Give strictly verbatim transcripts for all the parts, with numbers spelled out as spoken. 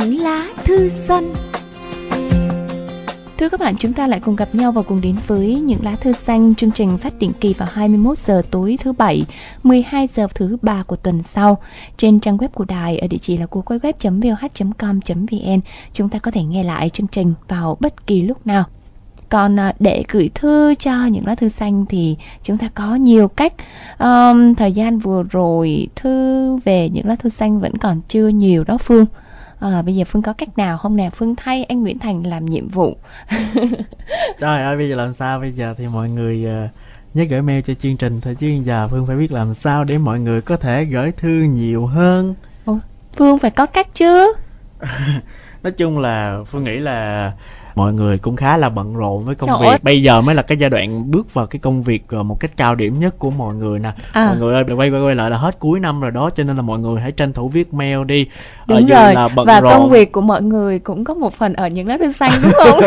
Những lá thư xanh. Thưa các bạn, chúng ta lại cùng gặp nhau và cùng đến với Những lá thư xanh, chương trình phát định kỳ vào hai mươi mốt giờ tối thứ Bảy, mười hai giờ thứ Ba của tuần sau. Trên trang web của đài ở địa chỉ là www chấm vê o hát chấm com chấm vê en, chúng ta có thể nghe lại chương trình vào bất kỳ lúc nào. Còn để gửi thư cho Những lá thư xanh thì chúng ta có nhiều cách. Um, thời gian vừa rồi thư về Những lá thư xanh vẫn còn chưa nhiều đó Phương. À, bây giờ Phương có cách nào không nè? Phương thay anh Nguyễn Thành làm nhiệm vụ. Trời ơi, bây giờ làm sao? Bây giờ thì mọi người uh, nhớ gửi mail cho chương trình thôi, chứ giờ Phương phải biết làm sao để mọi người có thể gửi thư nhiều hơn. Ủa, Phương phải có cách chứ. Nói chung là Phương nghĩ là mọi người cũng khá là bận rộn với công Trời việc ơi. Bây giờ mới là cái giai đoạn bước vào cái công việc một cách cao điểm nhất của mọi người nè à. Mọi người ơi, quay quay quay lại là hết cuối năm rồi đó, cho nên là mọi người hãy tranh thủ viết mail đi. Đúng à, dù rồi, là bận và rộn. Công việc của mọi người cũng có một phần ở Những lá thư xanh đúng không?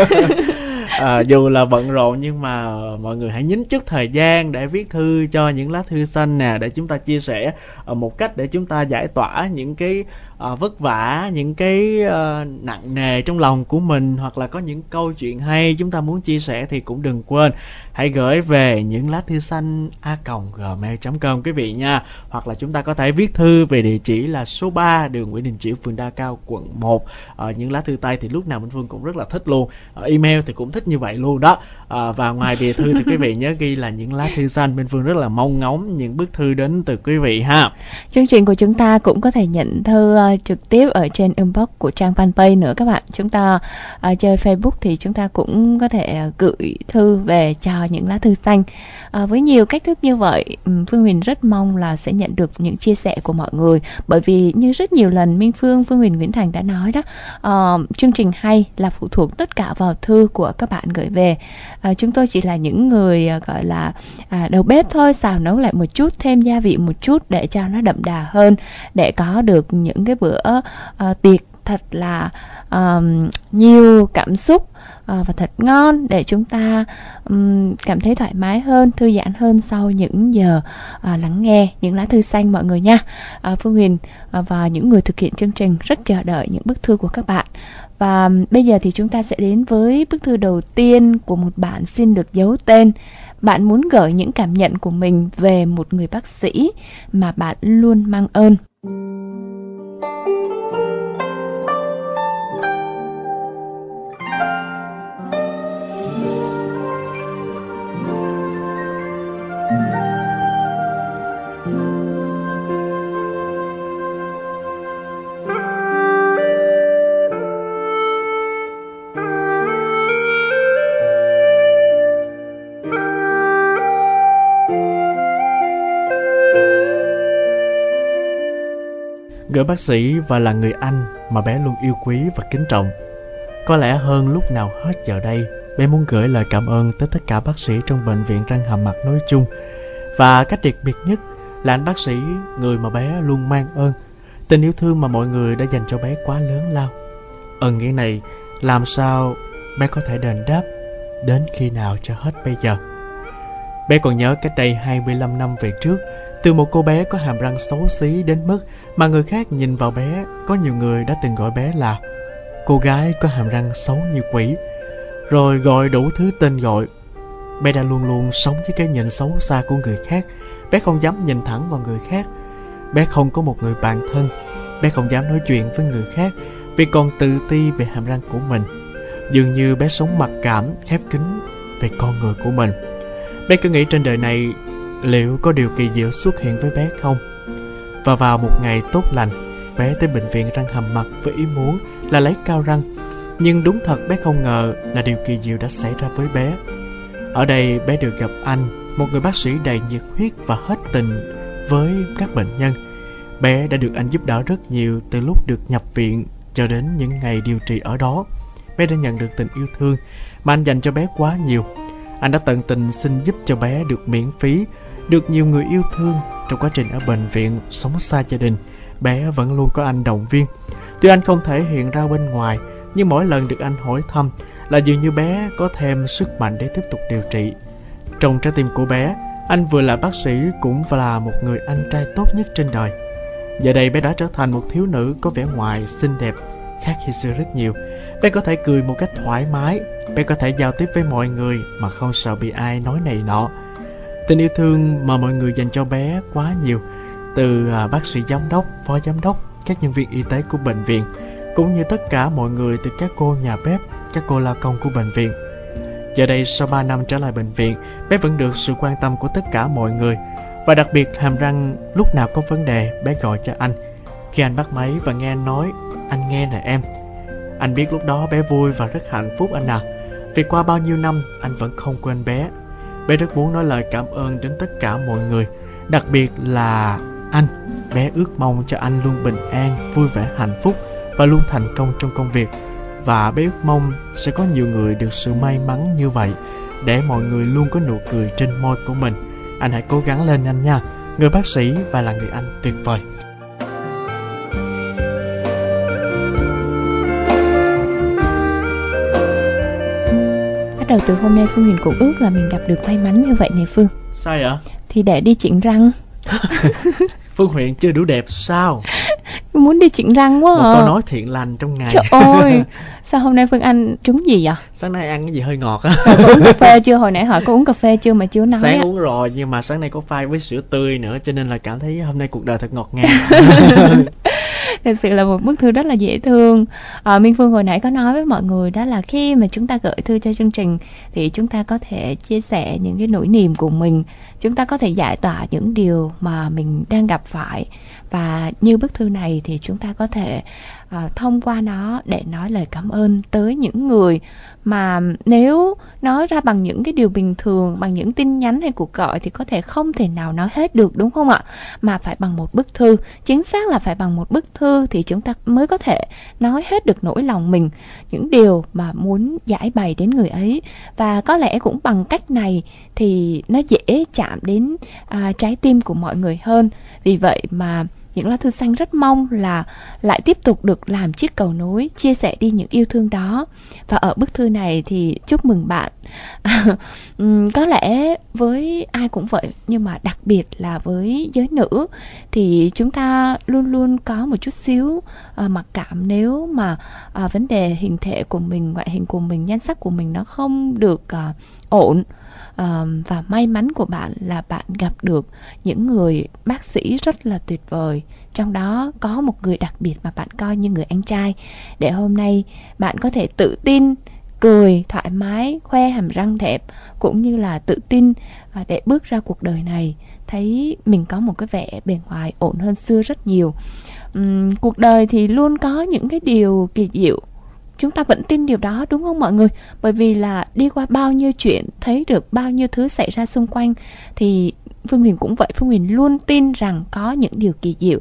À, dù là bận rộn nhưng mà mọi người hãy nhín chút thời gian để viết thư cho Những lá thư xanh nè, để chúng ta chia sẻ một cách để chúng ta giải tỏa những cái uh, vất vả, những cái uh, nặng nề trong lòng của mình, hoặc là có những câu chuyện hay chúng ta muốn chia sẻ thì cũng đừng quên hãy gửi về những lá thư xanh a còng gmail chấm com quý vị nha. Hoặc là chúng ta có thể viết thư về địa chỉ là số ba đường Nguyễn Đình Chiểu, phường Đa Cao, quận một. Ở những lá thư tay thì lúc nào Minh Phương cũng rất là thích luôn. Ở email thì cũng thích như vậy luôn đó. À, và ngoài bìa thư thì quý vị nhớ ghi là những lá thư xanh. Minh Phương rất là mong ngóng những bức thư đến từ quý vị ha. Chương trình của chúng ta cũng có thể nhận thư uh, trực tiếp ở trên inbox của trang fanpage nữa các bạn. Chúng ta uh, chơi Facebook thì chúng ta cũng có thể uh, gửi thư về cho những lá thư xanh. À, với nhiều cách thức như vậy, Phương Huyền rất mong là sẽ nhận được những chia sẻ của mọi người, bởi vì như rất nhiều lần Minh Phương, Phương Huyền, Nguyễn Thành đã nói đó, à, chương trình hay là phụ thuộc tất cả vào thư của các bạn gửi về. À, chúng tôi chỉ là những người gọi là à, đầu bếp thôi, xào nấu lại một chút, thêm gia vị một chút để cho nó đậm đà hơn, để có được những cái bữa à, tiệc thật là à, nhiều cảm xúc và thật ngon, để chúng ta um, cảm thấy thoải mái hơn, thư giãn hơn sau những giờ uh, lắng nghe những lá thư xanh mọi người nha. uh, Phương Huyền uh, và những người thực hiện chương trình rất chờ đợi những bức thư của các bạn. Và um, bây giờ thì chúng ta sẽ đến với bức thư đầu tiên của một bạn xin được giấu tên. Bạn muốn gửi những cảm nhận của mình về một người bác sĩ mà bạn luôn mang ơn. Gửi bác sĩ và là người anh mà bé luôn yêu quý và kính trọng. Có lẽ hơn lúc nào hết giờ đây, bé muốn gửi lời cảm ơn tới tất cả bác sĩ trong bệnh viện răng hàm mặt nói chung. Và cách đặc biệt nhất là anh bác sĩ, người mà bé luôn mang ơn. Tình yêu thương mà mọi người đã dành cho bé quá lớn lao. Ơn nghĩa này làm sao bé có thể đền đáp đến khi nào cho hết bây giờ. Bé còn nhớ cách đây hai mươi lăm năm về trước, từ một cô bé có hàm răng xấu xí đến mức mà người khác nhìn vào bé, có nhiều người đã từng gọi bé là cô gái có hàm răng xấu như quỷ, rồi gọi đủ thứ tên gọi. Bé đã luôn luôn sống với cái nhìn xấu xa của người khác. Bé không dám nhìn thẳng vào người khác. Bé không có một người bạn thân. Bé không dám nói chuyện với người khác vì còn tự ti về hàm răng của mình. Dường như bé sống mặc cảm, khép kín về con người của mình. Bé cứ nghĩ trên đời này liệu có điều kỳ diệu xuất hiện với bé không? Và vào một ngày tốt lành, bé tới bệnh viện răng hàm mặt với ý muốn là lấy cao răng. Nhưng đúng thật bé không ngờ là điều kỳ diệu đã xảy ra với bé. Ở đây bé được gặp anh, một người bác sĩ đầy nhiệt huyết và hết tình với các bệnh nhân. Bé đã được anh giúp đỡ rất nhiều từ lúc được nhập viện cho đến những ngày điều trị ở đó. Bé đã nhận được tình yêu thương mà anh dành cho bé quá nhiều. Anh đã tận tình xin giúp cho bé được miễn phí, được nhiều người yêu thương. Trong quá trình ở bệnh viện, sống xa gia đình, bé vẫn luôn có anh động viên. Tuy anh không thể hiện ra bên ngoài, nhưng mỗi lần được anh hỏi thăm là dường như bé có thêm sức mạnh để tiếp tục điều trị. Trong trái tim của bé, anh vừa là bác sĩ cũng là một người anh trai tốt nhất trên đời. Giờ đây bé đã trở thành một thiếu nữ có vẻ ngoài xinh đẹp, khác khi xưa rất nhiều. Bé có thể cười một cách thoải mái, bé có thể giao tiếp với mọi người mà không sợ bị ai nói này nọ. Tình yêu thương mà mọi người dành cho bé quá nhiều, từ bác sĩ giám đốc, phó giám đốc, các nhân viên y tế của bệnh viện, cũng như tất cả mọi người từ các cô nhà bếp, các cô lao công của bệnh viện. Giờ đây sau ba năm trở lại bệnh viện, bé vẫn được sự quan tâm của tất cả mọi người. Và đặc biệt hàm răng lúc nào có vấn đề bé gọi cho anh. Khi anh bắt máy và nghe anh nói, anh nghe nè em. Anh biết lúc đó bé vui và rất hạnh phúc anh à. Vì qua bao nhiêu năm anh vẫn không quên bé. Bé rất muốn nói lời cảm ơn đến tất cả mọi người, đặc biệt là anh. Bé ước mong cho anh luôn bình an, vui vẻ, hạnh phúc và luôn thành công trong công việc. Và bé ước mong sẽ có nhiều người được sự may mắn như vậy, để mọi người luôn có nụ cười trên môi của mình. Anh hãy cố gắng lên anh nha, người bác sĩ và là người anh tuyệt vời. Bắt đầu từ hôm nay Phương Huyền cũng ước là mình gặp được may mắn như vậy này Phương. Sao vậy? Thì để đi chỉnh răng. Phương Huyền chưa đủ đẹp sao? Muốn đi chỉnh răng quá à. Một câu nói thiện lành trong ngày. Trời ơi, sao hôm nay Phương Anh trúng gì vậy? Sáng nay ăn cái gì hơi ngọt á. Có uống cà phê chưa? Hồi nãy hỏi có uống cà phê chưa mà chưa nói. Sáng á. Uống rồi nhưng mà sáng nay có pha với sữa tươi nữa, cho nên là cảm thấy hôm nay cuộc đời thật ngọt ngào. Thật sự là một bức thư rất là dễ thương. à, Minh Phương hồi nãy có nói với mọi người đó là khi mà chúng ta gửi thư cho chương trình thì chúng ta có thể chia sẻ những cái nỗi niềm của mình, chúng ta có thể giải tỏa những điều mà mình đang gặp phải. Và như bức thư này thì chúng ta có thể uh, thông qua nó để nói lời cảm ơn tới những người mà nếu nói ra bằng những cái điều bình thường, bằng những tin nhắn hay cuộc gọi thì có thể không thể nào nói hết được, đúng không ạ? Mà phải bằng một bức thư, chính xác là phải bằng một bức thư thì chúng ta mới có thể nói hết được nỗi lòng mình, những điều mà muốn giải bày đến người ấy. Và có lẽ cũng bằng cách này thì nó dễ chạm đến uh, trái tim của mọi người hơn. Vì vậy mà những lá thư xanh rất mong là lại tiếp tục được làm chiếc cầu nối, chia sẻ đi những yêu thương đó. Và ở bức thư này thì chúc mừng bạn. Có lẽ với ai cũng vậy, nhưng mà đặc biệt là với giới nữ thì chúng ta luôn luôn có một chút xíu à, mặc cảm nếu mà à, vấn đề hình thể của mình, ngoại hình của mình, nhan sắc của mình nó không được à, ổn. À, và may mắn của bạn là bạn gặp được những người bác sĩ rất là tuyệt vời, trong đó có một người đặc biệt mà bạn coi như người anh trai, để hôm nay bạn có thể tự tin cười thoải mái, khoe hàm răng đẹp, cũng như là tự tin để bước ra cuộc đời này, thấy mình có một cái vẻ bề ngoài ổn hơn xưa rất nhiều. Uhm, cuộc đời thì luôn có những cái điều kỳ diệu, chúng ta vẫn tin điều đó, đúng không mọi người? Bởi vì là đi qua bao nhiêu chuyện, thấy được bao nhiêu thứ xảy ra xung quanh thì Phương Huyền cũng vậy, Phương Huyền luôn tin rằng có những điều kỳ diệu.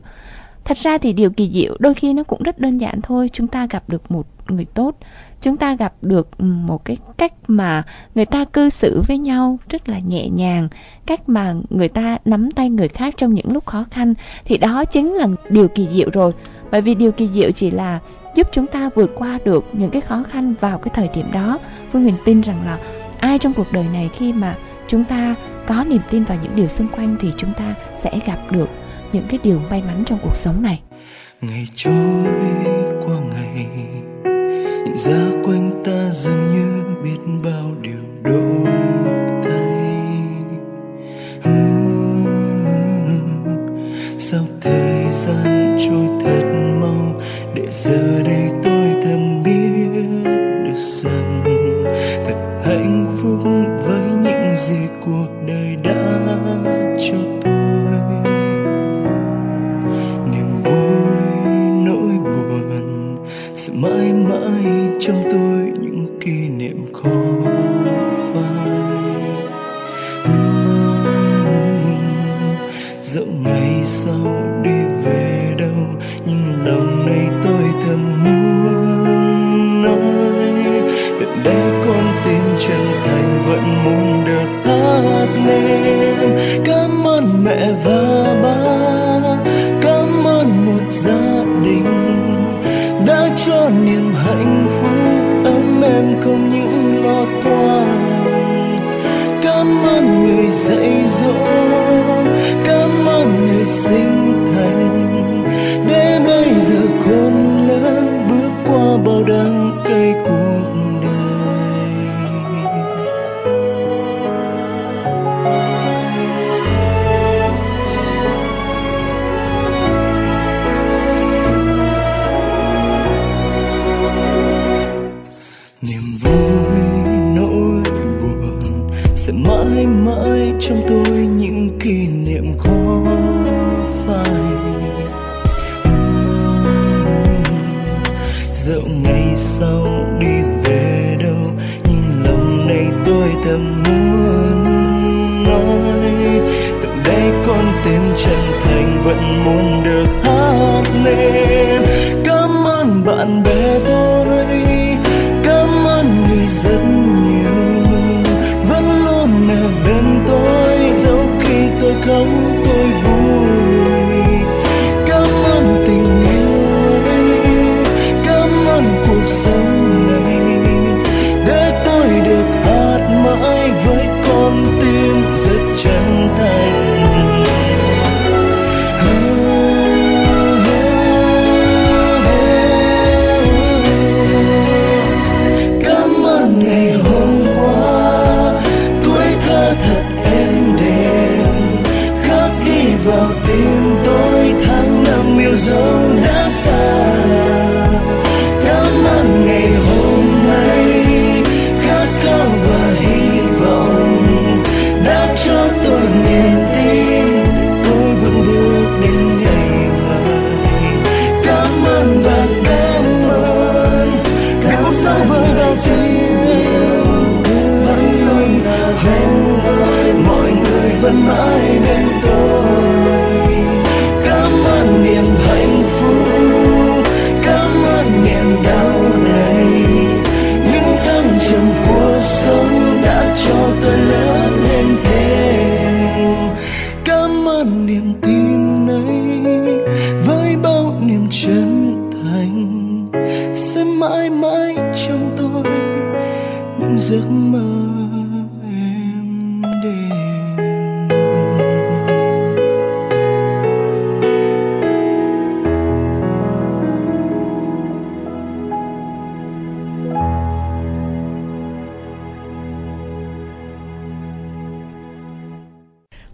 Thật ra thì điều kỳ diệu đôi khi nó cũng rất đơn giản thôi. Chúng ta gặp được một người tốt, chúng ta gặp được một cái cách mà người ta cư xử với nhau rất là nhẹ nhàng, cách mà người ta nắm tay người khác trong những lúc khó khăn, thì đó chính là điều kỳ diệu rồi. Bởi vì điều kỳ diệu chỉ là giúp chúng ta vượt qua được những cái khó khăn vào cái thời điểm đó. Phương Huyền tin rằng là ai trong cuộc đời này khi mà chúng ta có niềm tin vào những điều xung quanh thì chúng ta sẽ gặp được những cái điều may mắn trong cuộc sống này. Ngày trôi qua ngày, nhận ra quanh ta dường như biết bao điều đổi thay. Sao thời gian trôi thật mau, để giờ đây tôi thầm biết được rằng thật hạnh phúc với những gì cuộc đời đã cho tôi. Niềm vui, nỗi buồn, sự mãi mãi trong tôi những kỷ niệm khó phai. Dẫu ngày sau đi về đâu, nhưng lòng này tôi thầm muốn nói. Từ đây con tim chân thành vẫn muốn được hát lên. Cảm ơn mẹ và ba, cảm ơn một gia đình đã cho niềm hạnh phúc ấm êm không những lo toan. Cảm ơn người dạy dỗ, cảm ơn người sinh thành, để bây giờ khôn lớn bước qua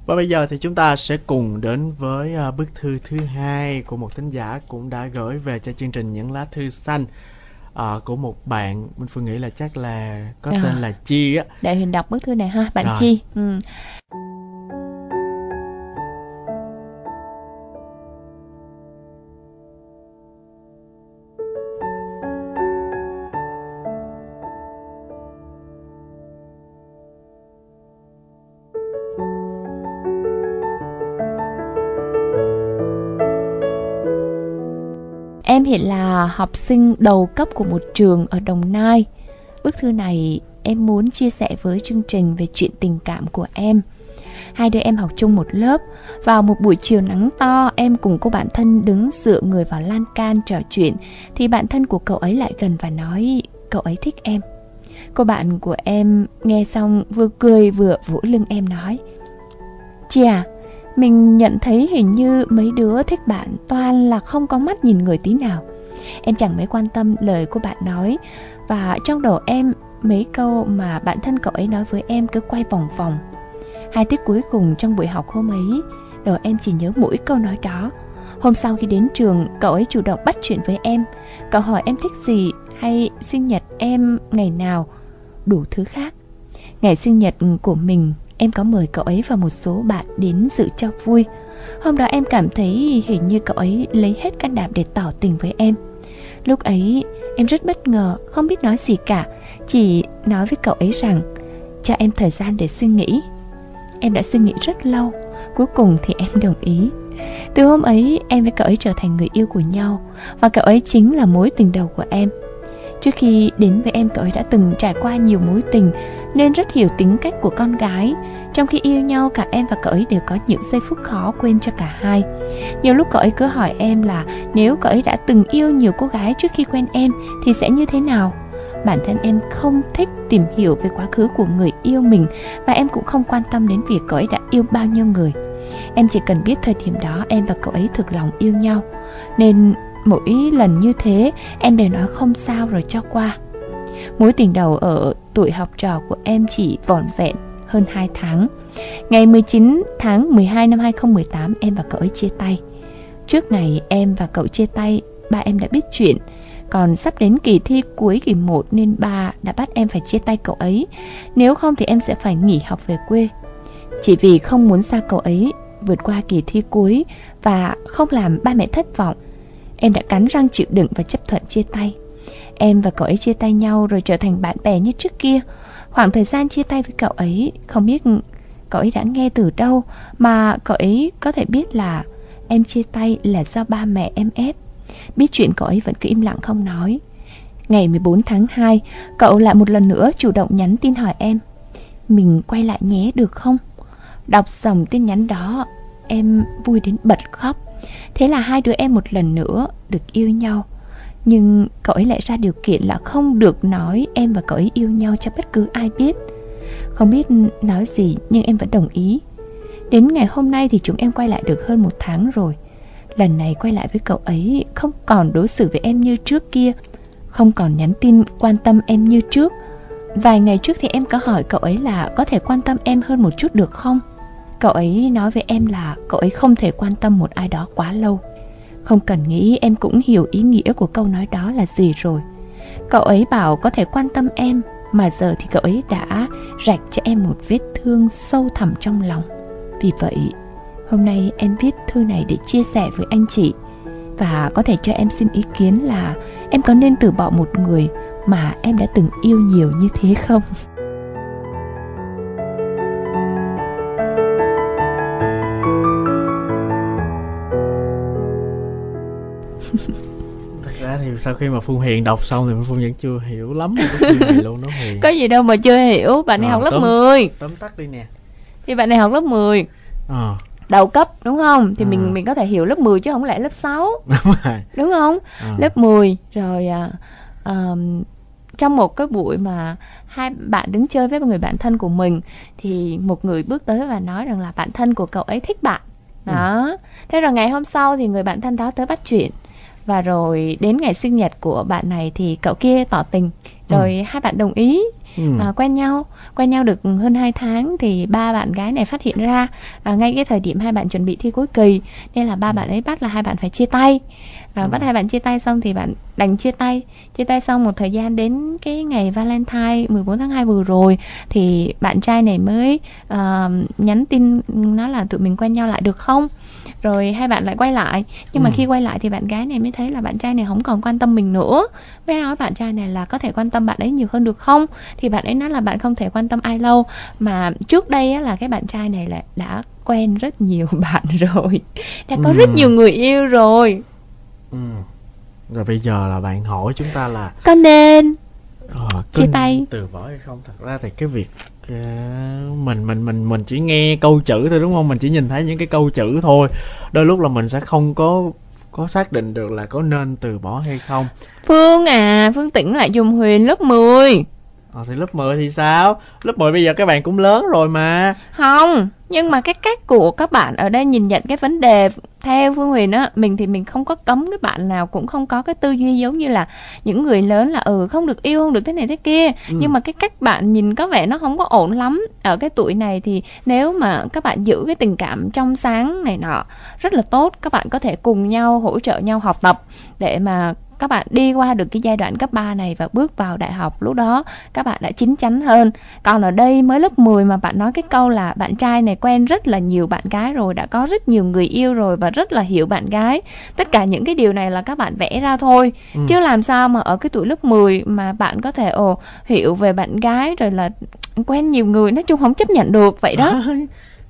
Và bây giờ thì chúng ta sẽ cùng đến với bức thư thứ hai của một thính giả cũng đã gửi về cho chương trình Những Lá Thư Xanh, à, của một bạn, Minh Phương nghĩ là chắc là có à, tên là Chi á. Để Huỳnh đọc bức thư này ha, bạn rồi. Chi. Ừ. Em hiện là học sinh đầu cấp của một trường ở Đồng Nai. Bức thư này em muốn chia sẻ với chương trình về chuyện tình cảm của em. Hai đứa em học chung một lớp. Vào một buổi chiều nắng to, em cùng cô bạn thân đứng dựa người vào lan can trò chuyện. Thì bạn thân của cậu ấy lại gần và nói cậu ấy thích em. Cô bạn của em nghe xong vừa cười vừa vỗ lưng em nói: Chị à, mình nhận thấy hình như mấy đứa thích bạn toàn là không có mắt nhìn người tí nào. Em chẳng mấy quan tâm lời cô bạn nói. Và trong đầu em, mấy câu mà bạn thân cậu ấy nói với em cứ quay vòng vòng. Hai tiết cuối cùng trong buổi học hôm ấy, đầu em chỉ nhớ mỗi câu nói đó. Hôm sau khi đến trường, cậu ấy chủ động bắt chuyện với em. Cậu hỏi em thích gì hay sinh nhật em ngày nào, đủ thứ khác. Ngày sinh nhật của mình, em có mời cậu ấy và một số bạn đến dự cho vui. Hôm đó em cảm thấy hình như cậu ấy lấy hết can đảm để tỏ tình với em. Lúc ấy em rất bất ngờ, không biết nói gì cả. Chỉ nói với cậu ấy rằng cho em thời gian để suy nghĩ. Em đã suy nghĩ rất lâu. Cuối cùng thì em đồng ý. Từ hôm ấy em với cậu ấy trở thành người yêu của nhau. Và cậu ấy chính là mối tình đầu của em. Trước khi đến với em, cậu ấy đã từng trải qua nhiều mối tình nên rất hiểu tính cách của con gái. Trong khi yêu nhau, cả em và cậu ấy đều có những giây phút khó quên cho cả hai. Nhiều lúc cậu ấy cứ hỏi em là nếu cậu ấy đã từng yêu nhiều cô gái trước khi quen em thì sẽ như thế nào. Bản thân em không thích tìm hiểu về quá khứ của người yêu mình, và em cũng không quan tâm đến việc cậu ấy đã yêu bao nhiêu người. Em chỉ cần biết thời điểm đó em và cậu ấy thực lòng yêu nhau. Nên mỗi lần như thế em đều nói không sao rồi cho qua. Mối tình đầu ở tuổi học trò của em chỉ vỏn vẹn hơn hai tháng. Ngày mười chín tháng mười hai năm hai nghìn không trăm mười tám em và cậu ấy chia tay. Trước ngày em và cậu chia tay, ba em đã biết chuyện. Còn sắp đến kỳ thi cuối kỳ một nên ba đã bắt em phải chia tay cậu ấy. Nếu không thì em sẽ phải nghỉ học về quê. Chỉ vì không muốn xa cậu ấy vượt qua kỳ thi cuối và không làm ba mẹ thất vọng. Em đã cắn răng chịu đựng và chấp thuận chia tay. Em và cậu ấy chia tay nhau rồi trở thành bạn bè như trước kia. Khoảng thời gian chia tay với cậu ấy, không biết cậu ấy đã nghe từ đâu mà cậu ấy có thể biết là em chia tay là do ba mẹ em ép. Biết chuyện cậu ấy vẫn cứ im lặng không nói. Ngày mười bốn tháng hai, cậu lại một lần nữa chủ động nhắn tin hỏi em: "Mình quay lại nhé được không?" Đọc dòng tin nhắn đó, em vui đến bật khóc. Thế là hai đứa em một lần nữa được yêu nhau. Nhưng cậu ấy lại ra điều kiện là không được nói em và cậu ấy yêu nhau cho bất cứ ai biết. Không biết nói gì nhưng em vẫn đồng ý. Đến ngày hôm nay thì chúng em quay lại được hơn một tháng rồi. Lần này quay lại với cậu ấy, không còn đối xử với em như trước kia, không còn nhắn tin quan tâm em như trước. Vài ngày trước thì em có hỏi cậu ấy là có thể quan tâm em hơn một chút được không? Cậu ấy nói với em là cậu ấy không thể quan tâm một ai đó quá lâu. Không cần nghĩ em cũng hiểu ý nghĩa của câu nói đó là gì rồi. Cậu ấy bảo có thể quan tâm em, mà giờ thì cậu ấy đã rạch cho em một vết thương sâu thẳm trong lòng. Vì vậy, hôm nay em viết thư này để chia sẻ với anh chị, và có thể cho em xin ý kiến là em có nên từ bỏ một người mà em đã từng yêu nhiều như thế không? Thì sau khi mà Phương Hiền đọc xong thì Phương vẫn chưa hiểu lắm cái này luôn đó Hiền. Có gì đâu mà chưa hiểu, bạn này à, học lớp tóm, mười. Tóm tắt đi nè. Thì bạn này học lớp mười. À. Đầu cấp đúng không? Thì à. mình mình có thể hiểu lớp mười chứ không lẽ lớp sáu. Đúng rồi. Đúng không? À. Lớp mười rồi à, à, trong một cái buổi mà hai bạn đứng chơi với một người bạn thân của mình thì một người bước tới và nói rằng là bạn thân của cậu ấy thích bạn. Đó. Ừ. Thế rồi ngày hôm sau thì người bạn thân đó tới bắt chuyện. Và rồi đến ngày sinh nhật của bạn này thì cậu kia tỏ tình. Rồi ừ. hai bạn đồng ý ừ. à, quen nhau. Quen nhau được hơn hai tháng thì ba bạn gái này phát hiện ra à, ngay cái thời điểm hai bạn chuẩn bị thi cuối kỳ. Nên là ba ừ. bạn ấy bắt là hai bạn phải chia tay à, ừ. Bắt hai bạn chia tay xong thì bạn đành chia tay. Chia tay xong một thời gian đến cái ngày Valentine mười bốn tháng hai vừa rồi thì bạn trai này mới à, nhắn tin nói là tụi mình quen nhau lại được không. Rồi hai bạn lại quay lại. Nhưng ừ. mà khi quay lại thì bạn gái này mới thấy là bạn trai này không còn quan tâm mình nữa. Mới nói bạn trai này là có thể quan tâm bạn ấy nhiều hơn được không. Thì bạn ấy nói là bạn không thể quan tâm ai lâu. Mà trước đây á, là cái bạn trai này là đã quen rất nhiều bạn rồi. Đã có ừ. rất nhiều người yêu rồi ừ. Rồi bây giờ là bạn hỏi chúng ta là có nên ờ, chia tay từ bỏ hay không. Thật ra thì cái việc mình mình mình mình chỉ nghe câu chữ thôi đúng không, mình chỉ nhìn thấy những cái câu chữ thôi, đôi lúc là mình sẽ không có có xác định được là có nên từ bỏ hay không. Phương à, Phương tỉnh lại dùm Huyền lớp mười. Ờ à, thì lớp mười thì sao, lớp mười bây giờ các bạn cũng lớn rồi mà. Không, nhưng mà cái cách của các bạn ở đây nhìn nhận cái vấn đề theo Phương Huyền á, mình thì mình không có cấm cái bạn nào, cũng không có cái tư duy giống như là những người lớn là ừ không được yêu, không được thế này thế kia. Ừ. Nhưng mà cái cách bạn nhìn có vẻ nó không có ổn lắm. Ở cái tuổi này thì nếu mà các bạn giữ cái tình cảm trong sáng này nọ rất là tốt, các bạn có thể cùng nhau hỗ trợ nhau học tập để mà các bạn đi qua được cái giai đoạn cấp ba này và bước vào đại học, lúc đó các bạn đã chín chắn hơn. Còn ở đây mới lớp mười mà bạn nói cái câu là bạn trai này quen rất là nhiều bạn gái rồi, đã có rất nhiều người yêu rồi và rất là hiểu bạn gái. Tất cả những cái điều này là các bạn vẽ ra thôi. Ừ. Chứ làm sao mà ở cái tuổi lớp mười mà bạn có thể ồ hiểu về bạn gái rồi là quen nhiều người, nói chung không chấp nhận được vậy đó.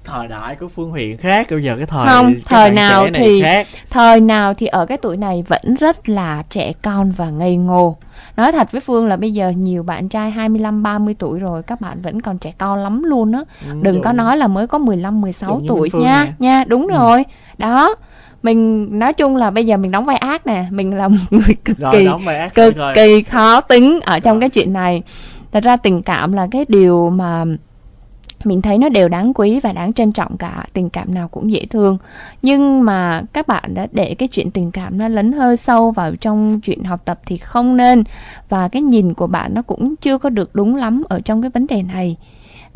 Thời đại của Phương Huyền khác, bây giờ cái thời không, thời nào thì khác. Thời nào thì ở cái tuổi này vẫn rất là trẻ con và ngây ngô. Nói thật với Phương là bây giờ nhiều bạn trai hai mươi lăm ba mươi tuổi rồi, các bạn vẫn còn trẻ con lắm luôn á. Ừ, đừng đúng. Có nói là mới có mười lăm mười sáu tuổi nha nè. Nha, đúng ừ. rồi. Đó. Mình nói chung là bây giờ mình đóng vai ác nè, mình là một người cực rồi, kỳ cực rồi. kỳ khó tính ở trong rồi. Cái chuyện này. Thật ra tình cảm là cái điều mà mình thấy nó đều đáng quý và đáng trân trọng cả. Tình cảm nào cũng dễ thương. Nhưng mà các bạn đã để cái chuyện tình cảm nó lấn hơi sâu vào trong chuyện học tập thì không nên. Và cái nhìn của bạn nó cũng chưa có được đúng lắm ở trong cái vấn đề này.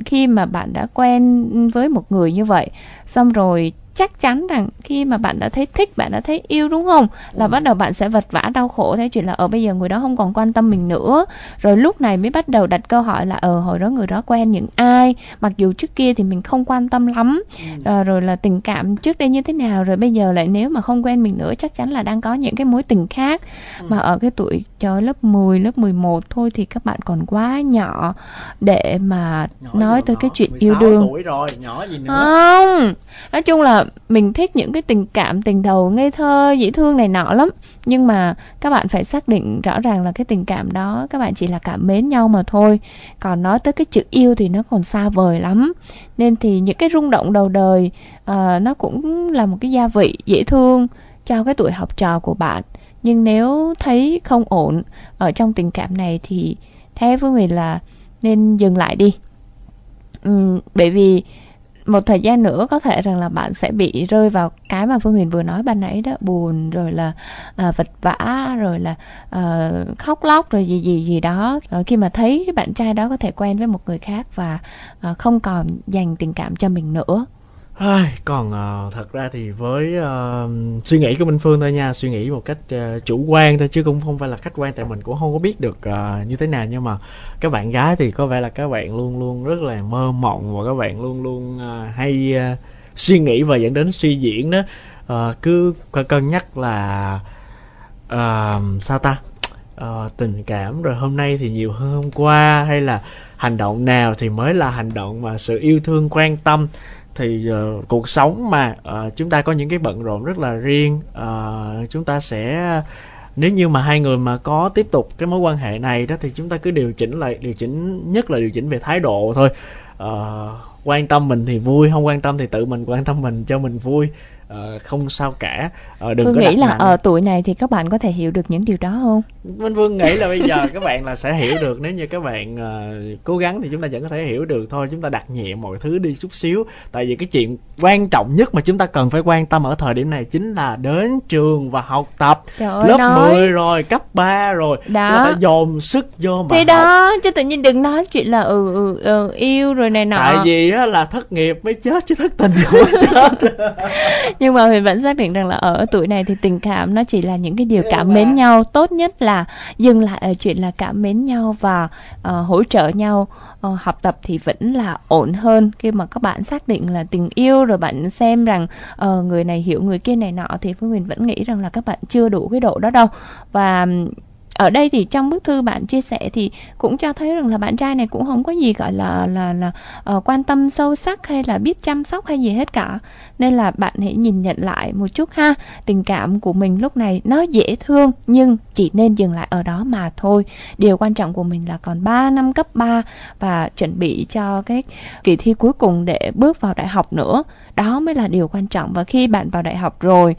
Khi mà bạn đã quen với một người như vậy, xong rồi chắc chắn rằng khi mà bạn đã thấy thích, bạn đã thấy yêu, đúng không? Là ừ. bắt đầu bạn sẽ vật vã đau khổ theo chuyện là ở bây giờ người đó không còn quan tâm mình nữa. Rồi lúc này mới bắt đầu đặt câu hỏi là ờ hồi đó người đó quen những ai, mặc dù trước kia thì mình không quan tâm lắm, ừ. rồi là tình cảm trước đây như thế nào, rồi bây giờ lại nếu mà không quen mình nữa chắc chắn là đang có những cái mối tình khác. ừ. Mà ở cái tuổi cho lớp mười, lớp mười một thôi thì các bạn còn quá nhỏ để mà nhỏ nói tới nhỏ. Cái chuyện yêu đương tuổi rồi, nhỏ gì nữa. Không, nói chung là mình thích những cái tình cảm tình đầu ngây thơ dễ thương này nọ lắm, nhưng mà các bạn phải xác định rõ ràng là cái tình cảm đó các bạn chỉ là cảm mến nhau mà thôi, còn nói tới cái chữ yêu thì nó còn xa vời lắm. Nên thì những cái rung động đầu đời uh, nó cũng là một cái gia vị dễ thương cho cái tuổi học trò của bạn. Nhưng nếu thấy không ổn ở trong tình cảm này thì theo với người là nên dừng lại đi. Ừ, bởi vì một thời gian nữa có thể rằng là bạn sẽ bị rơi vào cái mà Phương Huyền vừa nói ban nãy đó, buồn rồi là à, vật vã rồi là à, khóc lóc rồi gì gì gì đó à, khi mà thấy cái bạn trai đó có thể quen với một người khác và à, không còn dành tình cảm cho mình nữa. À, còn uh, thật ra thì với uh, suy nghĩ của Minh Phương thôi nha, suy nghĩ một cách uh, chủ quan thôi chứ cũng không phải là khách quan, tại mình cũng không có biết được uh, như thế nào. Nhưng mà các bạn gái thì có vẻ là các bạn luôn luôn rất là mơ mộng, và các bạn luôn luôn uh, hay uh, suy nghĩ và dẫn đến suy diễn đó. Uh, cứ cân nhắc là uh, sao ta uh, tình cảm rồi hôm nay thì nhiều hơn hôm qua, hay là hành động nào thì mới là hành động mà sự yêu thương quan tâm. Thì uh, cuộc sống mà uh, chúng ta có những cái bận rộn rất là riêng. Uh, chúng ta sẽ, nếu như mà hai người mà có tiếp tục cái mối quan hệ này đó thì chúng ta cứ điều chỉnh lại, điều chỉnh nhất là điều chỉnh về thái độ thôi. Uh, quan tâm mình thì vui, không quan tâm thì tự mình quan tâm mình cho mình vui. Uh, không sao cả. Uh, đừng Phương có nghĩ là ở uh, tuổi này thì các bạn có thể hiểu được những điều đó không? Minh Vương nghĩ là bây giờ các bạn là sẽ hiểu được, nếu như các bạn uh, cố gắng thì chúng ta vẫn có thể hiểu được thôi. Chúng ta đặt nhẹ mọi thứ đi chút xíu, tại vì cái chuyện quan trọng nhất mà chúng ta cần phải quan tâm ở thời điểm này chính là đến trường và học tập. Trời ơi, lớp nói. mười rồi, cấp ba rồi, chúng ta phải dồn sức vô mà thế học. Đó chứ tự nhiên đừng nói chuyện là ừ, ừ, ừ yêu rồi này nọ, tại vì á, là thất nghiệp mới chết chứ thất tình cũng chết. Nhưng mà Huyền vẫn xác định rằng là ở tuổi này thì tình cảm nó chỉ là những cái điều cảm mến nhau. Tốt nhất là dừng lại ở chuyện là cảm mến nhau và uh, hỗ trợ nhau. Uh, học tập thì vẫn là ổn hơn. Khi mà các bạn xác định là tình yêu rồi bạn xem rằng uh, người này hiểu người kia này nọ thì Huyền vẫn nghĩ rằng là các bạn chưa đủ cái độ đó đâu. Và ở đây thì trong bức thư bạn chia sẻ thì cũng cho thấy rằng là bạn trai này cũng không có gì gọi là là là uh, quan tâm sâu sắc hay là biết chăm sóc hay gì hết cả. Nên là bạn hãy nhìn nhận lại một chút ha. Tình cảm của mình lúc này nó dễ thương nhưng chỉ nên dừng lại ở đó mà thôi. Điều quan trọng của mình là còn ba năm cấp ba và chuẩn bị cho cái kỳ thi cuối cùng để bước vào đại học nữa. Đó mới là điều quan trọng. Và khi bạn vào đại học rồi,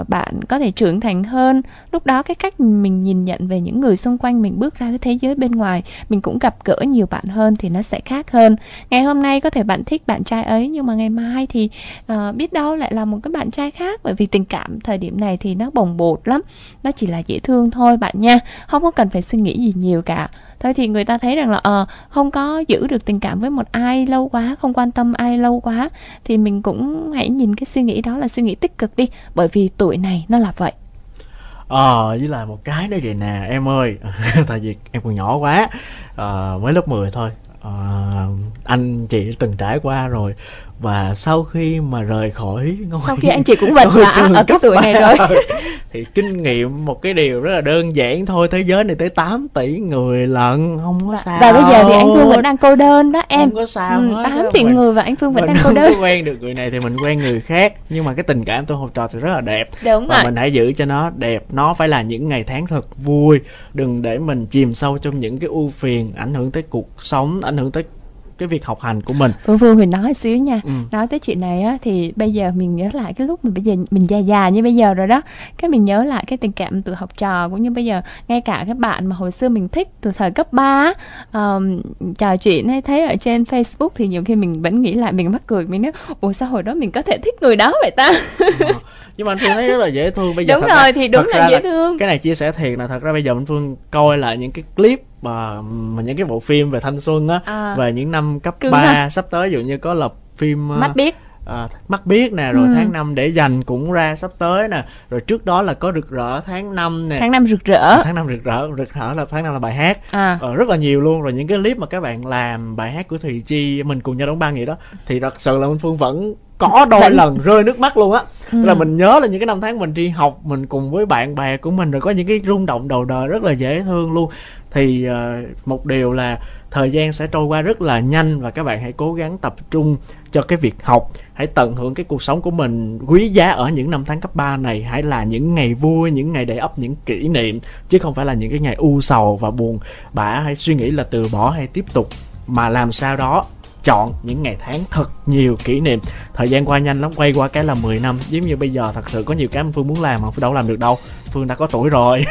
Uh, bạn có thể trưởng thành hơn. Lúc đó cái cách mình nhìn nhận về những người xung quanh mình, bước ra cái thế giới bên ngoài, mình cũng gặp gỡ nhiều bạn hơn thì nó sẽ khác hơn. Ngày hôm nay có thể bạn thích bạn trai ấy, nhưng mà ngày mai thì uh, biết đâu lại là một cái bạn trai khác. Bởi vì tình cảm thời điểm này thì nó bồng bột lắm, nó chỉ là dễ thương thôi bạn nha, không có cần phải suy nghĩ gì nhiều cả. Thôi thì người ta thấy rằng là ờ, không có giữ được tình cảm với một ai lâu quá, không quan tâm ai lâu quá, thì mình cũng hãy nhìn cái suy nghĩ đó là suy nghĩ tích cực đi, bởi vì tuổi này nó là vậy. Ờ, với lại một cái nữa vậy nè em ơi. Tại vì em còn nhỏ quá, à, mới lớp mười thôi. à, Anh chị từng trải qua rồi. Và sau khi mà rời khỏi ngôi, sau khi anh chị cũng vật vã ở cái tuổi này rồi, thì kinh nghiệm một cái điều rất là đơn giản thôi. Thế giới này tới tám tỷ người lận, không có sao. Và bây giờ thì anh Phương vẫn đang cô đơn đó em. Không có sao ừ, hết. Tám tỷ người và anh Phương vẫn đang cô đơn. Mình quen được người này thì mình quen người khác. Nhưng mà cái tình cảm tôi học trò thì rất là đẹp. Đúng Và rồi. Mình hãy giữ cho nó đẹp. Nó phải là những ngày tháng thật vui. Đừng để mình chìm sâu trong những cái ưu phiền, ảnh hưởng tới cuộc sống, ảnh hưởng tới cái việc học hành của mình. Phương Phương Huyền nói xíu nha. ừ. Nói tới chuyện này á, thì bây giờ mình nhớ lại cái lúc mình bây giờ mình già già như bây giờ rồi đó, cái mình nhớ lại cái tình cảm từ học trò cũng như bây giờ. Ngay cả các bạn mà hồi xưa mình thích từ thời cấp ba um, trò chuyện hay thấy ở trên Facebook thì nhiều khi mình vẫn nghĩ lại, mình mắc cười, mình nói ủa sao hồi đó mình có thể thích người đó vậy ta. ừ. Nhưng mà anh Phương thấy rất là dễ thương bây giờ. Đúng rồi, thì đúng là dễ thương. Cái này chia sẻ thiệt là thật ra bây giờ anh Phương coi lại những cái clip mà những cái bộ phim về thanh xuân á, à, về những năm cấp ba sắp tới, ví dụ như có lập phim mắt biếc à, Mắt Biết nè, rồi ừ. tháng năm Để Dành cũng ra sắp tới nè, rồi trước đó là có Rực Rỡ tháng năm nè. Tháng năm Rực Rỡ à, Tháng năm Rực Rỡ, Rực Rỡ là tháng năm là bài hát à. ờ, Rất là nhiều luôn. Rồi những cái clip mà các bạn làm bài hát của Thùy Chi, Mình Cùng Nhau Đóng Băng vậy đó, thì thật sự là Minh Phương vẫn có đôi lần rơi nước mắt luôn á. ừ. Là mình nhớ là những cái năm tháng mình đi học, mình cùng với bạn bè của mình, rồi có những cái rung động đầu đời rất là dễ thương luôn. Thì uh, một điều là thời gian sẽ trôi qua rất là nhanh, và các bạn hãy cố gắng tập trung cho cái việc học, hãy tận hưởng cái cuộc sống của mình quý giá ở những năm tháng cấp ba này. Hãy là những ngày vui, những ngày đầy ắp những kỷ niệm, chứ không phải là những cái ngày u sầu và buồn bã. Hãy suy nghĩ là từ bỏ hay tiếp tục, mà làm sao đó chọn những ngày tháng thật nhiều kỷ niệm. Thời gian qua nhanh lắm, quay qua cái là mười năm. Giống như bây giờ thật sự có nhiều cái Phương muốn làm mà Phương đâu làm được đâu, Phương đã có tuổi rồi.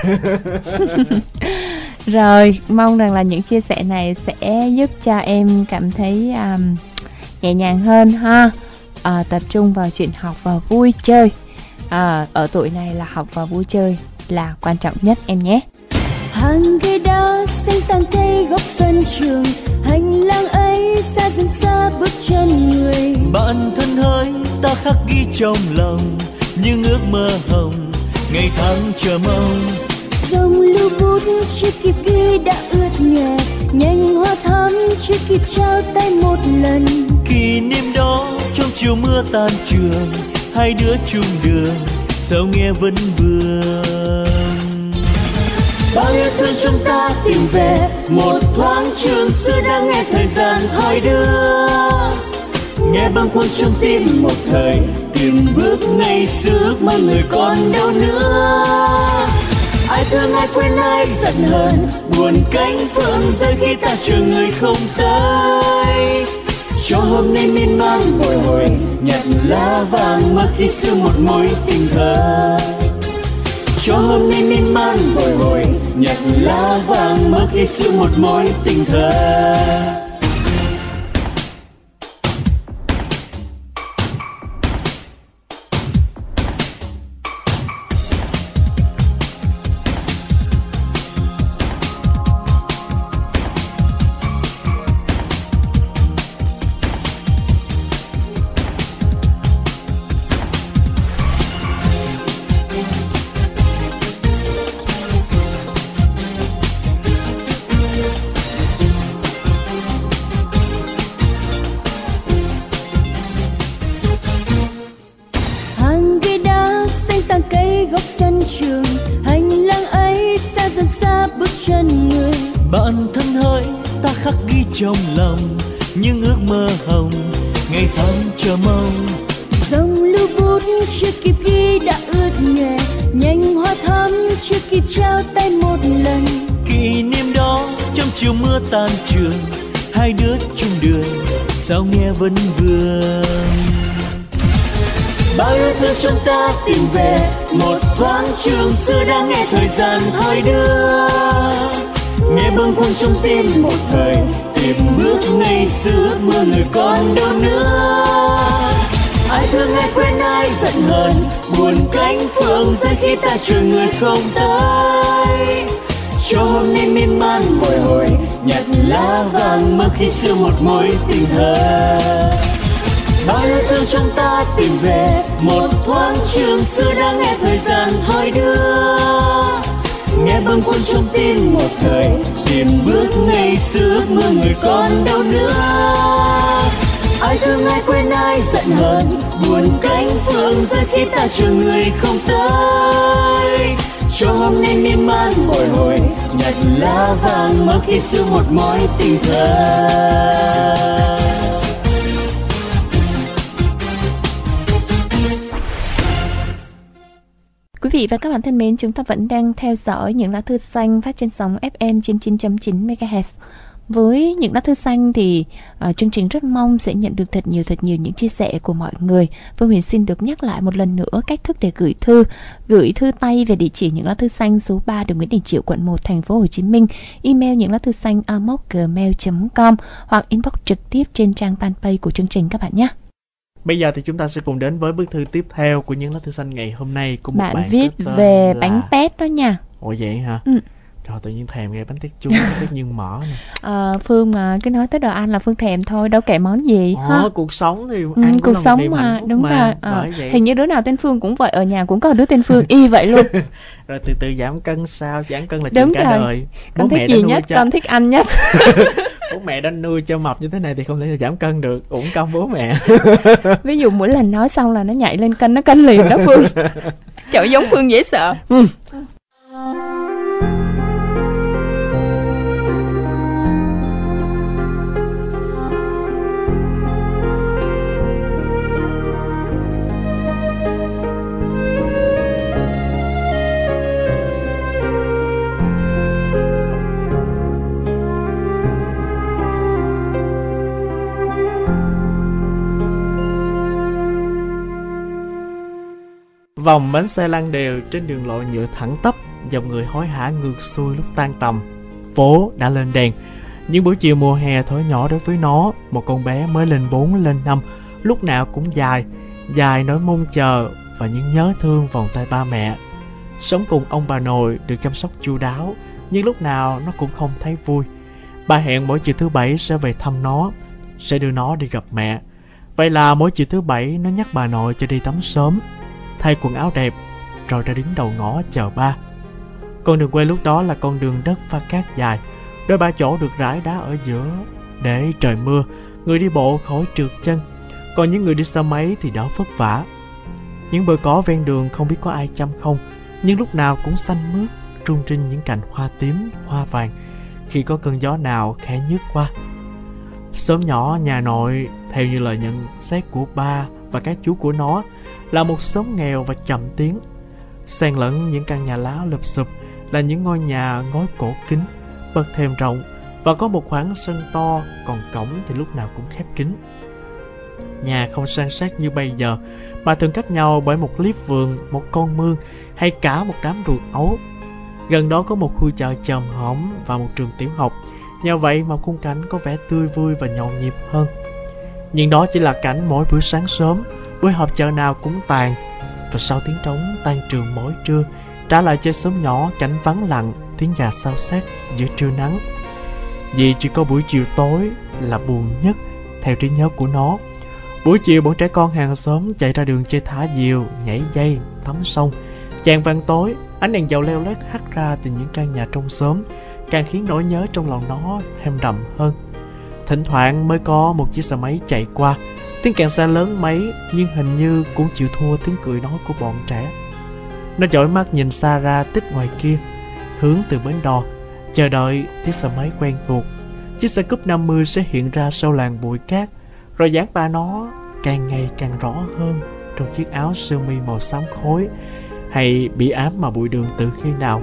Rồi, mong rằng là những chia sẻ này sẽ giúp cho em cảm thấy um, nhẹ nhàng hơn ha. À, tập trung vào chuyện học và vui chơi. À, ở tuổi này là học và vui chơi là quan trọng nhất em nhé. Hàng cây đá xanh tàng cây góc sân trường, hành lang ấy xa dần xa bước chân người. Bạn thân hỡi, ta khắc ghi trong lòng những ước mơ hồng, ngày tháng chờ mong. Dòng lưu bút chưa kịp ghi đã ướt nhẹ, nhanh hoa thắm chưa kịp trao tay một lần. Kỷ niệm đó trong chiều mưa tan trường, hai đứa chung đường sao nghe vẫn vương. Bao nhiêu thương chúng ta tìm về một thoáng trường xưa, đang nghe thời gian hỏi đưa, nghe bâng khuâng trong tim một thời tìm bước ngày xưa mơ người còn đâu nữa. Ai thương ai quên ai giận hờn, buồn cánh phương rơi khi ta chờ người không tới. Cho hôm nay miên man bồi hồi, nhặt lá vàng mơ khi xưa một mối tình thơ. Cho hôm nay miên man bồi hồi, nhặt lá vàng mơ khi xưa một mối tình thơ. Trường xưa đã nghe thời gian hỏi đưa, nghe bâng khuâng trong tim một thời tìm bước ngày xưa mưa người còn đâu nữa. Ai thương ai quên ai giận hờn, buồn cánh phương rơi khi ta chờ người không tới. Cho hôm nay miên man bồi hồi, nhặt lá vàng mơ khi xưa một mối tình thơ. Bao nhiêu thương chúng ta tìm về một thoáng trường xưa, đã nghe thời gian thoi đưa, nghe bâng khuâng trong tim một thời tìm bước ngày xưa mơ người còn đâu nữa. Ai thương ai quên ai giận hờn, buồn cánh phương rơi khi ta chờ người không tới. Cho hôm nay miên man bồi hồi, nhặt lá vàng mơ khi xưa một mối tình thơ. Quý vị và các bạn thân mến, chúng ta vẫn đang theo dõi những lá thư xanh phát trên sóng ép em trên chín mươi chín phẩy chín mê ga héc. Với những lá thư xanh thì uh, chương trình rất mong sẽ nhận được thật nhiều thật nhiều những chia sẻ của mọi người. Phương Huyền xin được nhắc lại một lần nữa cách thức để gửi thư. Gửi thư tay về địa chỉ những lá thư xanh số ba đường Nguyễn Đình Chiểu, quận một, thành phố Hồ Chí Minh. Email những lá thư xanh a m o c a còng gmail chấm com hoặc inbox trực tiếp trên trang fanpage của chương trình các bạn nhé. Bây giờ thì chúng ta sẽ cùng đến với bức thư tiếp theo của những lá thư xanh ngày hôm nay của một bạn, bạn viết về là... bánh tét đó nha. Ồ vậy hả? Ừ. Rồi tự nhiên thèm nghe bánh tét chuối, bánh tét nhân mỡ nè. À, Phương mà cứ nói tới đồ ăn là Phương thèm thôi, đâu kệ món gì. Ờ, ha. Cuộc sống thì ăn ừ, cuộc sống mà, đúng mà. Rồi. À, hình như đứa nào tên Phương cũng vậy, ở nhà cũng có đứa tên Phương y vậy luôn. Rồi từ từ giảm cân sao? Giảm cân là chuyện đúng cả rồi. Đời. Con thích gì nhất, cho... con thích ăn nhất. Bố mẹ đã nuôi cho mập như thế này thì không thể là giảm cân được, uổng công bố mẹ. Ví dụ mỗi lần nói xong là nó nhảy lên cân, nó cân liền đó Phương. Trời giống Phương dễ sợ. Ừ. Vòng bánh xe lăn đều trên đường lộ nhựa thẳng tắp, dòng người hối hả ngược xuôi lúc tan tầm. Phố đã lên đèn, nhưng buổi chiều mùa hè thổi nhỏ đối với nó. Một con bé mới lên bốn lên năm, lúc nào cũng dài, dài nỗi mong chờ và những nhớ thương vòng tay ba mẹ. Sống cùng ông bà nội được chăm sóc chu đáo, nhưng lúc nào nó cũng không thấy vui. Bà hẹn mỗi chiều thứ bảy sẽ về thăm nó, sẽ đưa nó đi gặp mẹ. Vậy là mỗi chiều thứ bảy nó nhắc bà nội cho đi tắm sớm, thay quần áo đẹp rồi ra đến đầu ngõ chờ ba. Con đường quê lúc đó là con đường đất pha cát dài, đôi ba chỗ được rải đá ở giữa để trời mưa người đi bộ khỏi trượt chân, còn những người đi xe máy thì đỡ vất vả. Những bờ cỏ ven đường không biết có ai chăm không, nhưng lúc nào cũng xanh mướt, rung rinh những cành hoa tím hoa vàng khi có cơn gió nào khẽ nhướt qua. Xóm nhỏ nhà nội theo như lời nhận xét của ba và các chú của nó là một xóm nghèo và chậm tiếng. Xen lẫn những căn nhà lá lụp xụp là những ngôi nhà ngói cổ kính, bậc thềm rộng và có một khoảng sân to, còn cổng thì lúc nào cũng khép kín. Nhà không san sát như bây giờ mà thường cách nhau bởi một liếp vườn, một con mương hay cả một đám ruộng ấu. Gần đó có một khu chợ chòm hõm và một trường tiểu học. Nhờ vậy mà khung cảnh có vẻ tươi vui và nhộn nhịp hơn. Nhưng đó chỉ là cảnh mỗi buổi sáng sớm, buổi họp chợ nào cũng tàn, và sau tiếng trống tan trường mỗi trưa trả lại cho xóm nhỏ cảnh vắng lặng, tiếng gà xao xát giữa trưa nắng. Vì chỉ có buổi chiều tối là buồn nhất theo trí nhớ của nó. Buổi chiều bọn trẻ con hàng xóm chạy ra đường chơi thả diều, nhảy dây, tắm sông. Chạng vàng tối, ánh đèn dầu leo lét hắt ra từ những căn nhà trong xóm càng khiến nỗi nhớ trong lòng nó thêm đậm hơn. Thỉnh thoảng mới có một chiếc xe máy chạy qua, tiếng càng xa lớn mấy nhưng hình như cũng chịu thua tiếng cười nói của bọn trẻ. Nó dõi mắt nhìn xa ra tích ngoài kia, hướng từ bến đò, chờ đợi chiếc xe máy quen thuộc. Chiếc xe cúp năm mươi sẽ hiện ra sau làn bụi cát, rồi dáng ba nó càng ngày càng rõ hơn trong chiếc áo sơ mi màu xám khối, hay bị ám mà bụi đường từ khi nào.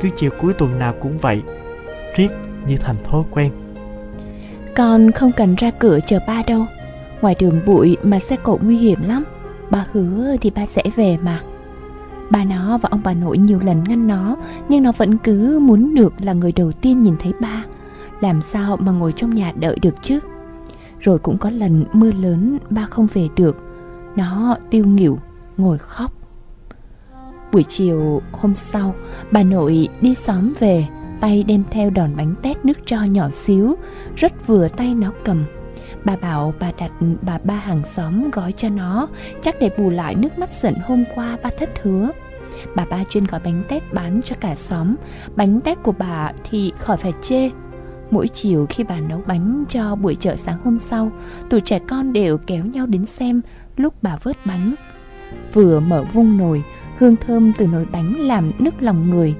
Cứ chiều cuối tuần nào cũng vậy, riết như thành thói quen. Con không cần ra cửa chờ ba đâu, ngoài đường bụi mà xe cộ nguy hiểm lắm, ba hứa thì ba sẽ về mà. Ba nó và ông bà nội nhiều lần ngăn nó, nhưng nó vẫn cứ muốn được là người đầu tiên nhìn thấy ba, làm sao mà ngồi trong nhà đợi được chứ. Rồi cũng có lần mưa lớn ba không về được, nó tiêu nghỉu ngồi khóc. Buổi chiều hôm sau, bà nội đi xóm về, tay đem theo đòn bánh tét nước tro nhỏ xíu, rất vừa tay nó cầm. Bà bảo bà đặt bà ba hàng xóm gói cho nó, chắc để bù lại nước mắt giận hôm qua ba thất hứa. Bà ba chuyên gói bánh tét bán cho cả xóm, bánh tét của bà thì khỏi phải chê. Mỗi chiều khi bà nấu bánh cho buổi chợ sáng hôm sau, tụi trẻ con đều kéo nhau đến xem lúc bà vớt bánh. Vừa mở vung nồi, hương thơm từ nồi bánh làm nức lòng người.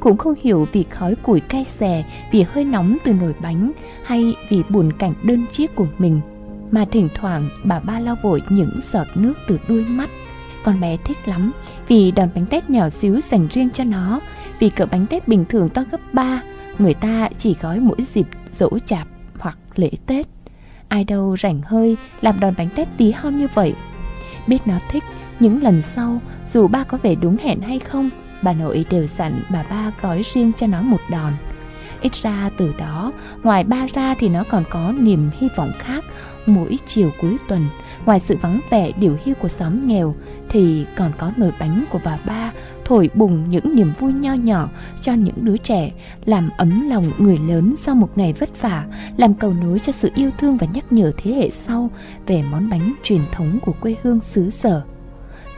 Cũng không hiểu vì khói củi cay xè, vì hơi nóng từ nồi bánh hay vì buồn cảnh đơn chiếc của mình, mà thỉnh thoảng bà ba lau vội những giọt nước từ đuôi mắt. Con bé thích lắm vì đòn bánh tét nhỏ xíu dành riêng cho nó, vì cỡ bánh tét bình thường to gấp ba, người ta chỉ gói mỗi dịp dỗ chạp hoặc lễ Tết. Ai đâu rảnh hơi làm đòn bánh tét tí hon như vậy. Biết nó thích, những lần sau dù ba có về đúng hẹn hay không, bà nội đều dặn bà ba gói riêng cho nó một đòn. Ít ra từ đó, ngoài ba ra thì nó còn có niềm hy vọng khác. Mỗi chiều cuối tuần, ngoài sự vắng vẻ điều hiu của xóm nghèo, thì còn có nồi bánh của bà ba thổi bùng những niềm vui nho nhỏ cho những đứa trẻ, làm ấm lòng người lớn sau một ngày vất vả, làm cầu nối cho sự yêu thương và nhắc nhở thế hệ sau về món bánh truyền thống của quê hương xứ sở.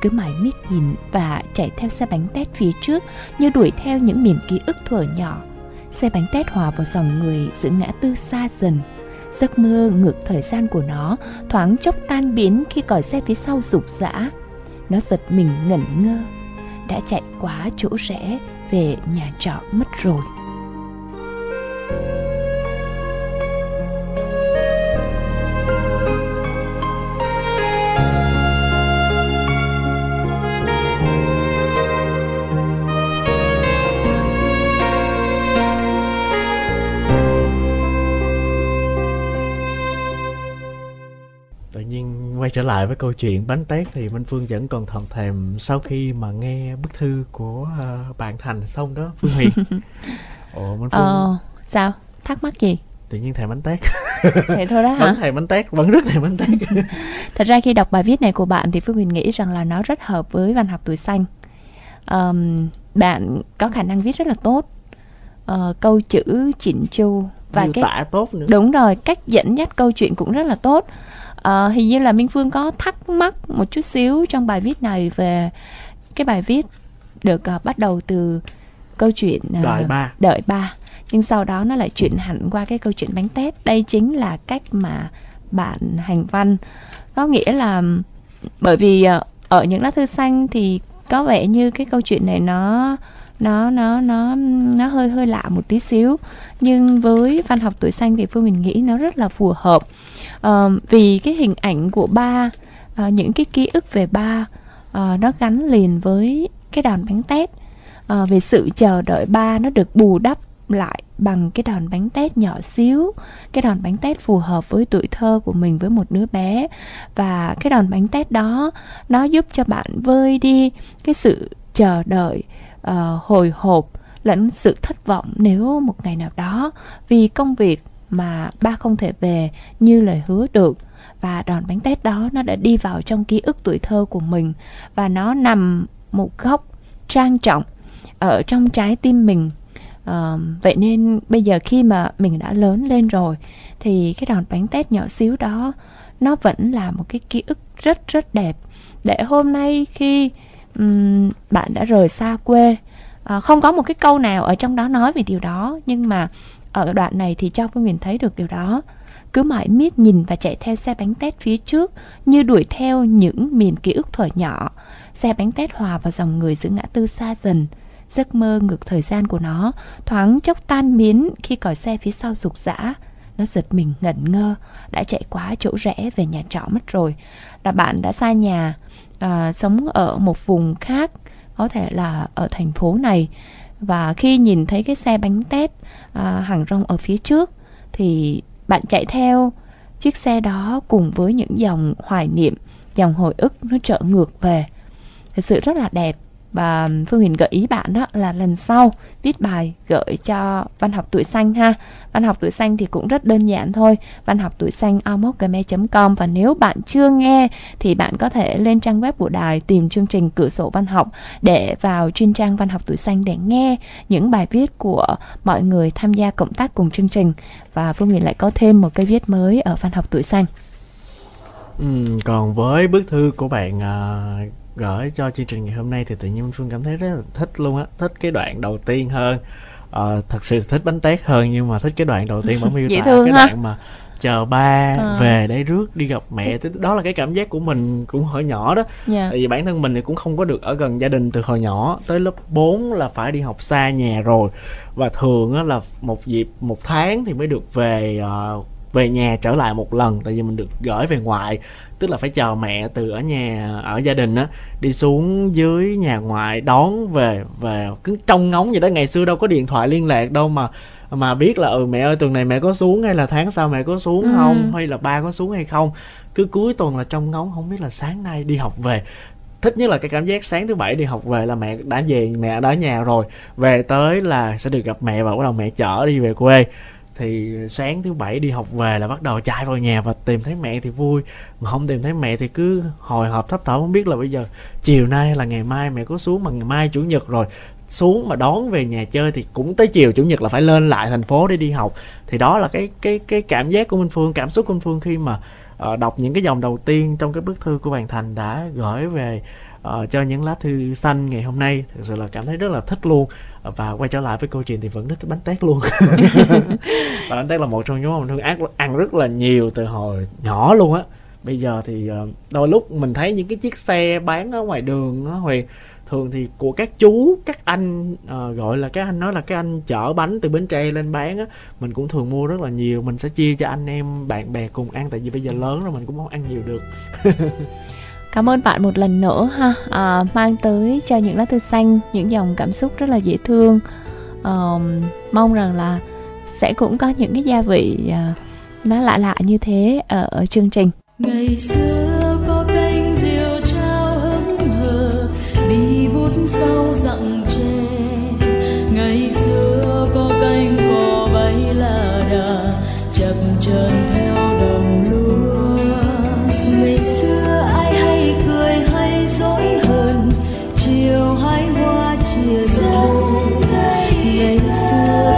Cứ mãi miết nhìn và chạy theo xe bánh tét phía trước như đuổi theo những miền ký ức thuở nhỏ. Xe bánh tét hòa vào dòng người giữa ngã tư xa dần. Giấc mơ ngược thời gian của nó thoáng chốc tan biến khi còi xe phía sau rục rã. Nó giật mình ngẩn ngơ, đã chạy quá chỗ rẽ về nhà trọ mất rồi. Quay trở lại với câu chuyện bánh tét thì Minh Phương vẫn còn thầm thèm sau khi mà nghe bức thư của uh, bạn Thành xong đó Phương Huyền. Ồ Minh Phương ờ, sao? Thắc mắc gì? Tự nhiên thèm bánh tét. Thế thôi đó hả? Vẫn thèm bánh tét, vẫn rất thèm bánh tét. Thật ra khi đọc bài viết này của bạn thì Phương Huyền nghĩ rằng là nó rất hợp với văn học tuổi xanh. Um, bạn có khả năng viết rất là tốt, uh, câu chữ chỉnh chu và miêu tả tốt nữa. Đúng rồi, cách dẫn dắt câu chuyện cũng rất là tốt. À, hình như là Minh Phương có thắc mắc một chút xíu trong bài viết này về cái bài viết được uh, bắt đầu từ câu chuyện uh, đợi ba đợi ba nhưng sau đó nó lại chuyển hẳn qua cái câu chuyện bánh tét. Đây chính là cách mà bạn hành văn, có nghĩa là bởi vì uh, ở những lá thư xanh thì có vẻ như cái câu chuyện này nó nó nó nó nó hơi hơi lạ một tí xíu, nhưng với văn học tuổi xanh thì Phương mình nghĩ nó rất là phù hợp. Uh, vì cái hình ảnh của ba, uh, những cái ký ức về ba, uh, nó gắn liền với cái đòn bánh tét. Uh, về sự chờ đợi ba nó được bù đắp lại bằng cái đòn bánh tét nhỏ xíu. Cái đòn bánh tét phù hợp với tuổi thơ của mình, với một đứa bé. Và cái đòn bánh tét đó nó giúp cho bạn vơi đi cái sự chờ đợi, uh, hồi hộp lẫn sự thất vọng nếu một ngày nào đó vì công việc mà ba không thể về như lời hứa được. Và đòn bánh tét đó nó đã đi vào trong ký ức tuổi thơ của mình, và nó nằm một góc trang trọng ở trong trái tim mình. à, Vậy nên bây giờ khi mà mình đã lớn lên rồi thì cái đòn bánh tét nhỏ xíu đó nó vẫn là một cái ký ức rất rất đẹp, để hôm nay khi um, bạn đã rời xa quê. à, Không có một cái câu nào ở trong đó nói về điều đó, nhưng mà ở đoạn này thì cho Phương Huyền thấy được điều đó. Cứ mãi miết nhìn và chạy theo xe bánh tét phía trước như đuổi theo những miền ký ức thuở nhỏ. Xe bánh tét hòa vào dòng người giữa ngã tư xa dần. Giấc mơ ngược thời gian của nó thoáng chốc tan biến khi còi xe phía sau rục rã. Nó giật mình ngẩn ngơ, đã chạy quá chỗ rẽ về nhà trọ mất rồi. Là bạn đã xa nhà, à, sống ở một vùng khác, có thể là ở thành phố này. Và khi nhìn thấy cái xe bánh tét à, hàng rong ở phía trước thì bạn chạy theo chiếc xe đó cùng với những dòng hoài niệm, dòng hồi ức nó trở ngược về. Thật sự rất là đẹp. Và Phương Huyền gợi ý bạn đó là lần sau viết bài gửi cho văn học tuổi xanh ha. Văn học tuổi xanh thì cũng rất đơn giản thôi, văn học tuổi xanh a m o c g m a i l chấm com. Và nếu bạn chưa nghe thì bạn có thể lên trang web của đài tìm chương trình Cửa sổ văn học để vào chuyên trang văn học tuổi xanh để nghe những bài viết của mọi người tham gia cộng tác cùng chương trình. Và Phương Huyền lại có thêm một cây viết mới ở văn học tuổi xanh. Ừ, còn với bức thư của bạn uh... gửi cho chương trình ngày hôm nay thì tự nhiên Phương cảm thấy rất là thích luôn á. Thích cái đoạn đầu tiên hơn. ờ, Thật sự thích bánh tét hơn, nhưng mà thích cái đoạn đầu tiên miêu tả cái ha? Đoạn mà chờ ba à. về để rước đi gặp mẹ. Đó là cái cảm giác của mình cũng hồi nhỏ đó. yeah. Tại vì bản thân mình thì cũng không có được ở gần gia đình từ hồi nhỏ. Tới lớp bốn là phải đi học xa nhà rồi. Và thường á, là một dịp một tháng thì mới được về uh, về nhà trở lại một lần. Tại vì mình được gửi về ngoại, tức là phải chờ mẹ từ ở nhà, ở gia đình á, đi xuống dưới nhà ngoại đón về. Và cứ trông ngóng vậy đó. Ngày xưa đâu có điện thoại liên lạc đâu mà mà biết là ừ mẹ ơi tuần này mẹ có xuống, hay là tháng sau mẹ có xuống ừ. không, hay là ba có xuống hay không. Cứ cuối tuần là trông ngóng không biết là sáng nay đi học về. Thích nhất là cái cảm giác sáng thứ bảy đi học về là mẹ đã về, mẹ đã ở nhà rồi. Về tới là sẽ được gặp mẹ và bắt đầu mẹ chở đi về quê. thì sáng thứ bảy đi học về là bắt đầu chạy vào nhà và tìm thấy mẹ thì vui, mà không tìm thấy mẹ thì cứ hồi hộp thấp thỏm, không biết là bây giờ chiều nay là ngày mai mẹ có xuống, mà ngày mai chủ nhật rồi, xuống mà đón về nhà chơi thì cũng tới chiều chủ nhật là phải lên lại thành phố để đi học. Thì đó là cái cái cái cảm giác của Minh Phương, cảm xúc của Minh Phương khi mà uh, đọc những cái dòng đầu tiên trong cái bức thư của bạn Thành đã gửi về uh, cho những lá thư xanh ngày hôm nay. Thực sự là cảm thấy rất là thích luôn. Và quay trở lại với câu chuyện thì vẫn rất thích bánh tét luôn. Và bánh tét là một trong những món Minh Phương ăn, ăn rất là nhiều từ hồi nhỏ luôn á. Bây giờ thì uh, đôi lúc mình thấy những cái chiếc xe bán ở ngoài đường á Huyền, thường thì của các chú, các anh à, gọi là các anh nói là các anh chở bánh từ Bến Tre lên bán á, mình cũng thường mua rất là nhiều, mình sẽ chia cho anh em bạn bè cùng ăn, tại vì bây giờ lớn rồi mình cũng không ăn nhiều được. Cảm ơn bạn một lần nữa ha, à, mang tới cho những lá thư xanh những dòng cảm xúc rất là dễ thương. À, mong rằng là sẽ cũng có những cái gia vị à, nó lạ lạ như thế ở, ở chương trình. Ngày xưa có bánh rượu trao hứng hờ đi vút sau dặn tre, ngày xưa có cánh cò bay là đà chập chờn theo đồng lúa, ngày xưa ai hay cười hay dỗi hờn chiều hái hoa chiều sâu, ngày xưa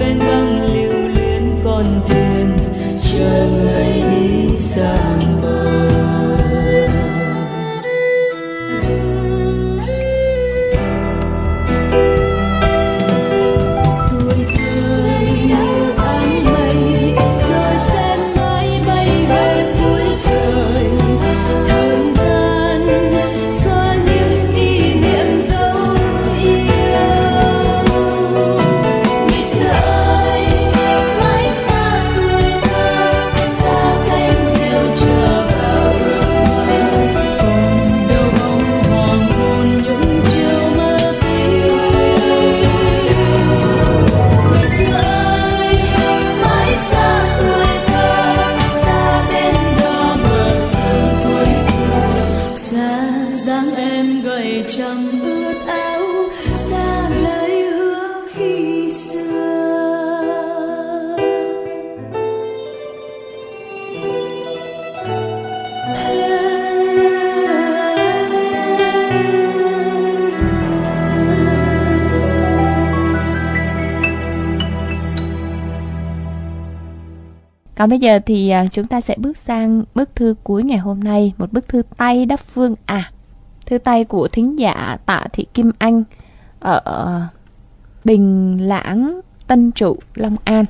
cánh băng liều lên con thuyền chờ người đi xa. Còn bây giờ thì chúng ta sẽ bước sang bức thư cuối ngày hôm nay, một bức thư tay Đắp Phương à. Thư tay của thính giả Tạ Thị Kim Anh ở Bình Lãng, Tân Trụ, Long An.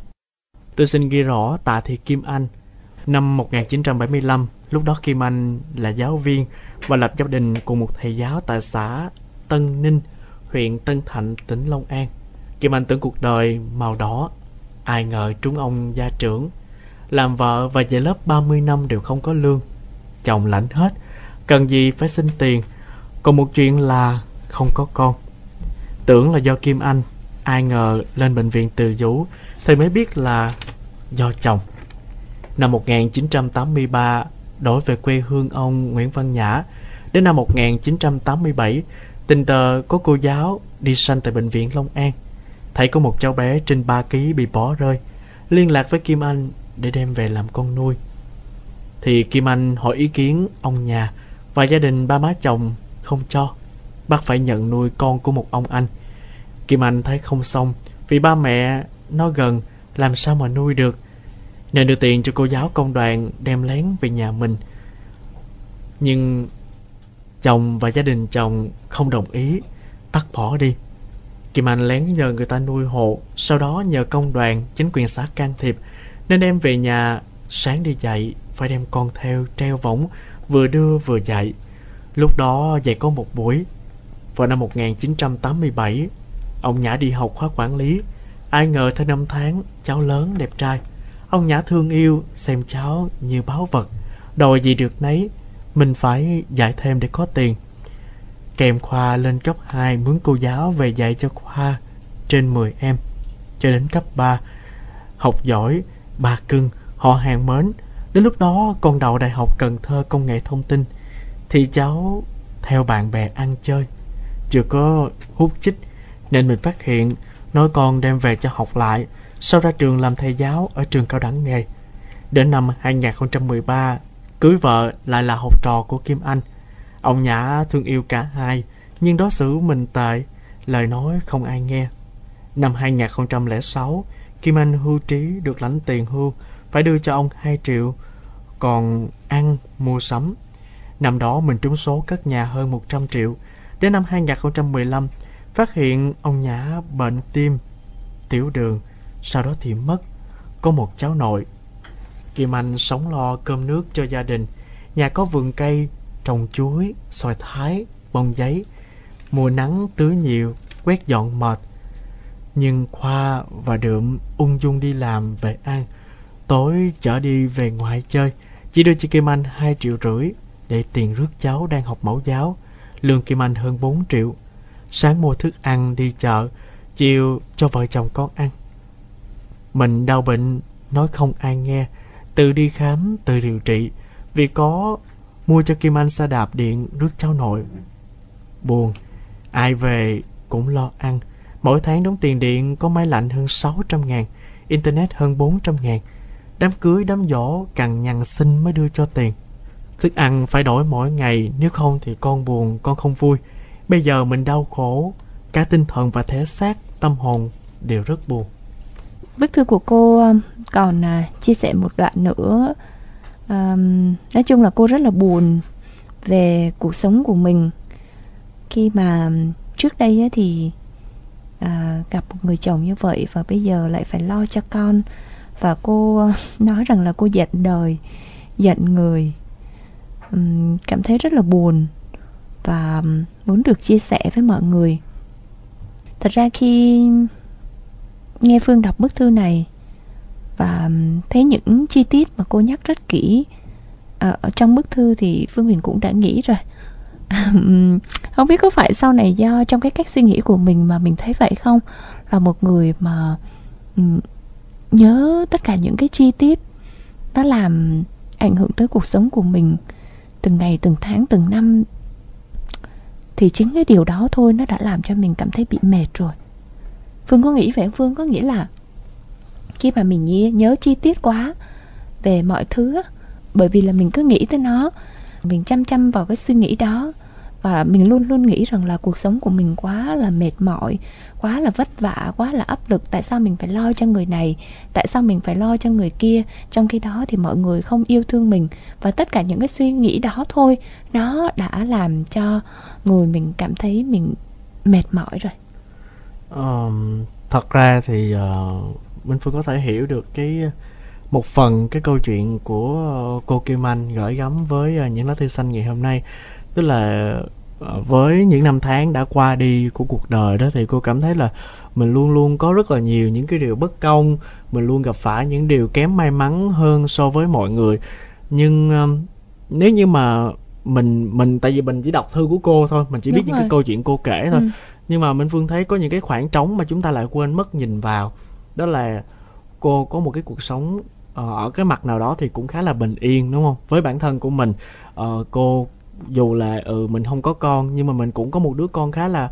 Tôi xin ghi rõ Tạ Thị Kim Anh. Năm một nghìn chín trăm bảy mươi lăm, lúc đó Kim Anh là giáo viên và lập gia đình cùng một thầy giáo tại xã Tân Ninh, huyện Tân Thạnh, tỉnh Long An. Kim Anh tưởng cuộc đời màu đỏ, ai ngờ trúng ông gia trưởng. Làm vợ và dạy lớp ba mươi năm đều không có lương. Chồng lãnh hết, cần gì phải xin tiền. Còn một chuyện là không có con. Tưởng là do Kim Anh, ai ngờ lên bệnh viện tự dũ thì mới biết là do chồng. Năm một nghìn chín trăm tám mươi ba, đổi về quê hương ông Nguyễn Văn Nhã. Đến năm một nghìn chín trăm tám mươi bảy, tình cờ có cô giáo đi sanh tại bệnh viện Long An, thấy có một cháu bé trên ba ký bị bỏ rơi, liên lạc với Kim Anh để đem về làm con nuôi. Thì Kim Anh hỏi ý kiến ông nhà và gia đình ba má chồng không cho, bắt phải nhận nuôi con của một ông anh. Kim Anh thấy không xong, vì ba mẹ nó gần làm sao mà nuôi được, nên đưa tiền cho cô giáo công đoàn đem lén về nhà mình. Nhưng chồng và gia đình chồng không đồng ý, bắt bỏ đi. Kim Anh lén nhờ người ta nuôi hộ, sau đó nhờ công đoàn, chính quyền xã can thiệp, nên em về nhà, sáng đi dạy phải đem con theo treo võng, vừa đưa vừa dạy. Lúc đó dạy có một buổi. Vào năm một nghìn chín trăm tám mươi bảy, ông Nhã đi học khóa quản lý. Ai ngờ theo năm tháng, cháu lớn đẹp trai. Ông Nhã thương yêu, xem cháu như báu vật, đòi gì được nấy, mình phải dạy thêm để có tiền. Kèm khoa lên cấp hai, mướn cô giáo về dạy cho khoa trên mười em. Cho đến cấp ba, học giỏi, bà cưng, họ hàng mến. Đến lúc đó con đậu Đại học Cần Thơ Công nghệ Thông tin, thì cháu theo bạn bè ăn chơi, chưa có hút chích, nên mình phát hiện, nói con đem về cho học lại, sau ra trường làm thầy giáo ở trường cao đẳng nghề. Đến năm hai nghìn không trăm mười ba, cưới vợ lại là học trò của Kim Anh. Ông Nhã thương yêu cả hai, nhưng đối xử mình tệ, lời nói không ai nghe. Năm hai nghìn không trăm lẻ sáu, Kim Anh hưu trí được lãnh tiền hưu, phải đưa cho ông hai triệu, còn ăn, mua sắm. Năm đó mình trúng số cất nhà hơn một trăm triệu. Đến năm hai nghìn không trăm mười lăm, phát hiện ông Nhã bệnh tim, tiểu đường, sau đó thì mất, có một cháu nội. Kim Anh sống lo cơm nước cho gia đình, nhà có vườn cây, trồng chuối, xoài thái, bông giấy, mùa nắng tưới nhiều, quét dọn mệt. Nhưng Khoa và Đượm ung dung đi làm về ăn, tối chở đi về ngoại chơi, chỉ đưa cho Kim Anh hai triệu rưỡi để tiền rước cháu đang học mẫu giáo. Lương Kim Anh hơn bốn triệu. Sáng mua thức ăn đi chợ, chiều cho vợ chồng con ăn. Mình đau bệnh, nói không ai nghe, tự đi khám, tự điều trị. Vì có mua cho Kim Anh xe đạp điện rước cháu nội. Buồn, ai về cũng lo ăn. Mỗi tháng đóng tiền điện có máy lạnh hơn sáu trăm ngàn, internet hơn bốn trăm ngàn. Đám cưới, đám giỗ cằn nhằn xin mới đưa cho tiền. Thức ăn phải đổi mỗi ngày, nếu không thì con buồn, con không vui. Bây giờ mình đau khổ, cả tinh thần và thể xác, tâm hồn đều rất buồn. Bức thư của cô còn chia sẻ một đoạn nữa. Um, nói chung là cô rất là buồn về cuộc sống của mình. Khi mà trước đây thì uh, gặp một người chồng như vậy, và bây giờ lại phải lo cho con. Và cô nói rằng là cô giận đời, giận người, um, cảm thấy rất là buồn và muốn được chia sẻ với mọi người. Thật ra khi nghe Phương đọc bức thư này và thấy những chi tiết mà cô nhắc rất kỹ à, ở trong bức thư thì Phương Huyền cũng đã nghĩ rồi. Không biết có phải sau này do trong cái cách suy nghĩ của mình mà mình thấy vậy không? Là một người mà um, nhớ tất cả những cái chi tiết, nó làm ảnh hưởng tới cuộc sống của mình từng ngày, từng tháng, từng năm. Thì chính cái điều đó thôi nó đã làm cho mình cảm thấy bị mệt rồi. Phương có nghĩ vậy không? Phương có nghĩ là khi mà mình nhớ, nhớ chi tiết quá về mọi thứ, bởi vì là mình cứ nghĩ tới nó, mình chăm chăm vào cái suy nghĩ đó, và mình luôn luôn nghĩ rằng là cuộc sống của mình quá là mệt mỏi, quá là vất vả, quá là áp lực. Tại sao mình phải lo cho người này, tại sao mình phải lo cho người kia, trong khi đó thì mọi người không yêu thương mình. Và tất cả những cái suy nghĩ đó thôi, nó đã làm cho người mình cảm thấy mình mệt mỏi rồi. um, Thật ra thì uh, Minh Phương có thể hiểu được cái một phần cái câu chuyện của cô Kim Anh gửi gắm với những lá thư xanh ngày hôm nay. Tức là với những năm tháng đã qua đi của cuộc đời đó, thì cô cảm thấy là mình luôn luôn có rất là nhiều những cái điều bất công, mình luôn gặp phải những điều kém may mắn hơn so với mọi người. Nhưng nếu như mà mình mình tại vì mình chỉ đọc thư của cô thôi, mình chỉ biết Đúng những rồi. cái câu chuyện cô kể thôi. Ừ. Nhưng mà Minh Phương thấy có những cái khoảng trống mà chúng ta lại quên mất nhìn vào. Đó là cô có một cái cuộc sống ở cái mặt nào đó thì cũng khá là bình yên, đúng không? Với bản thân của mình, uh, cô dù là ừ mình không có con, nhưng mà mình cũng có một đứa con khá là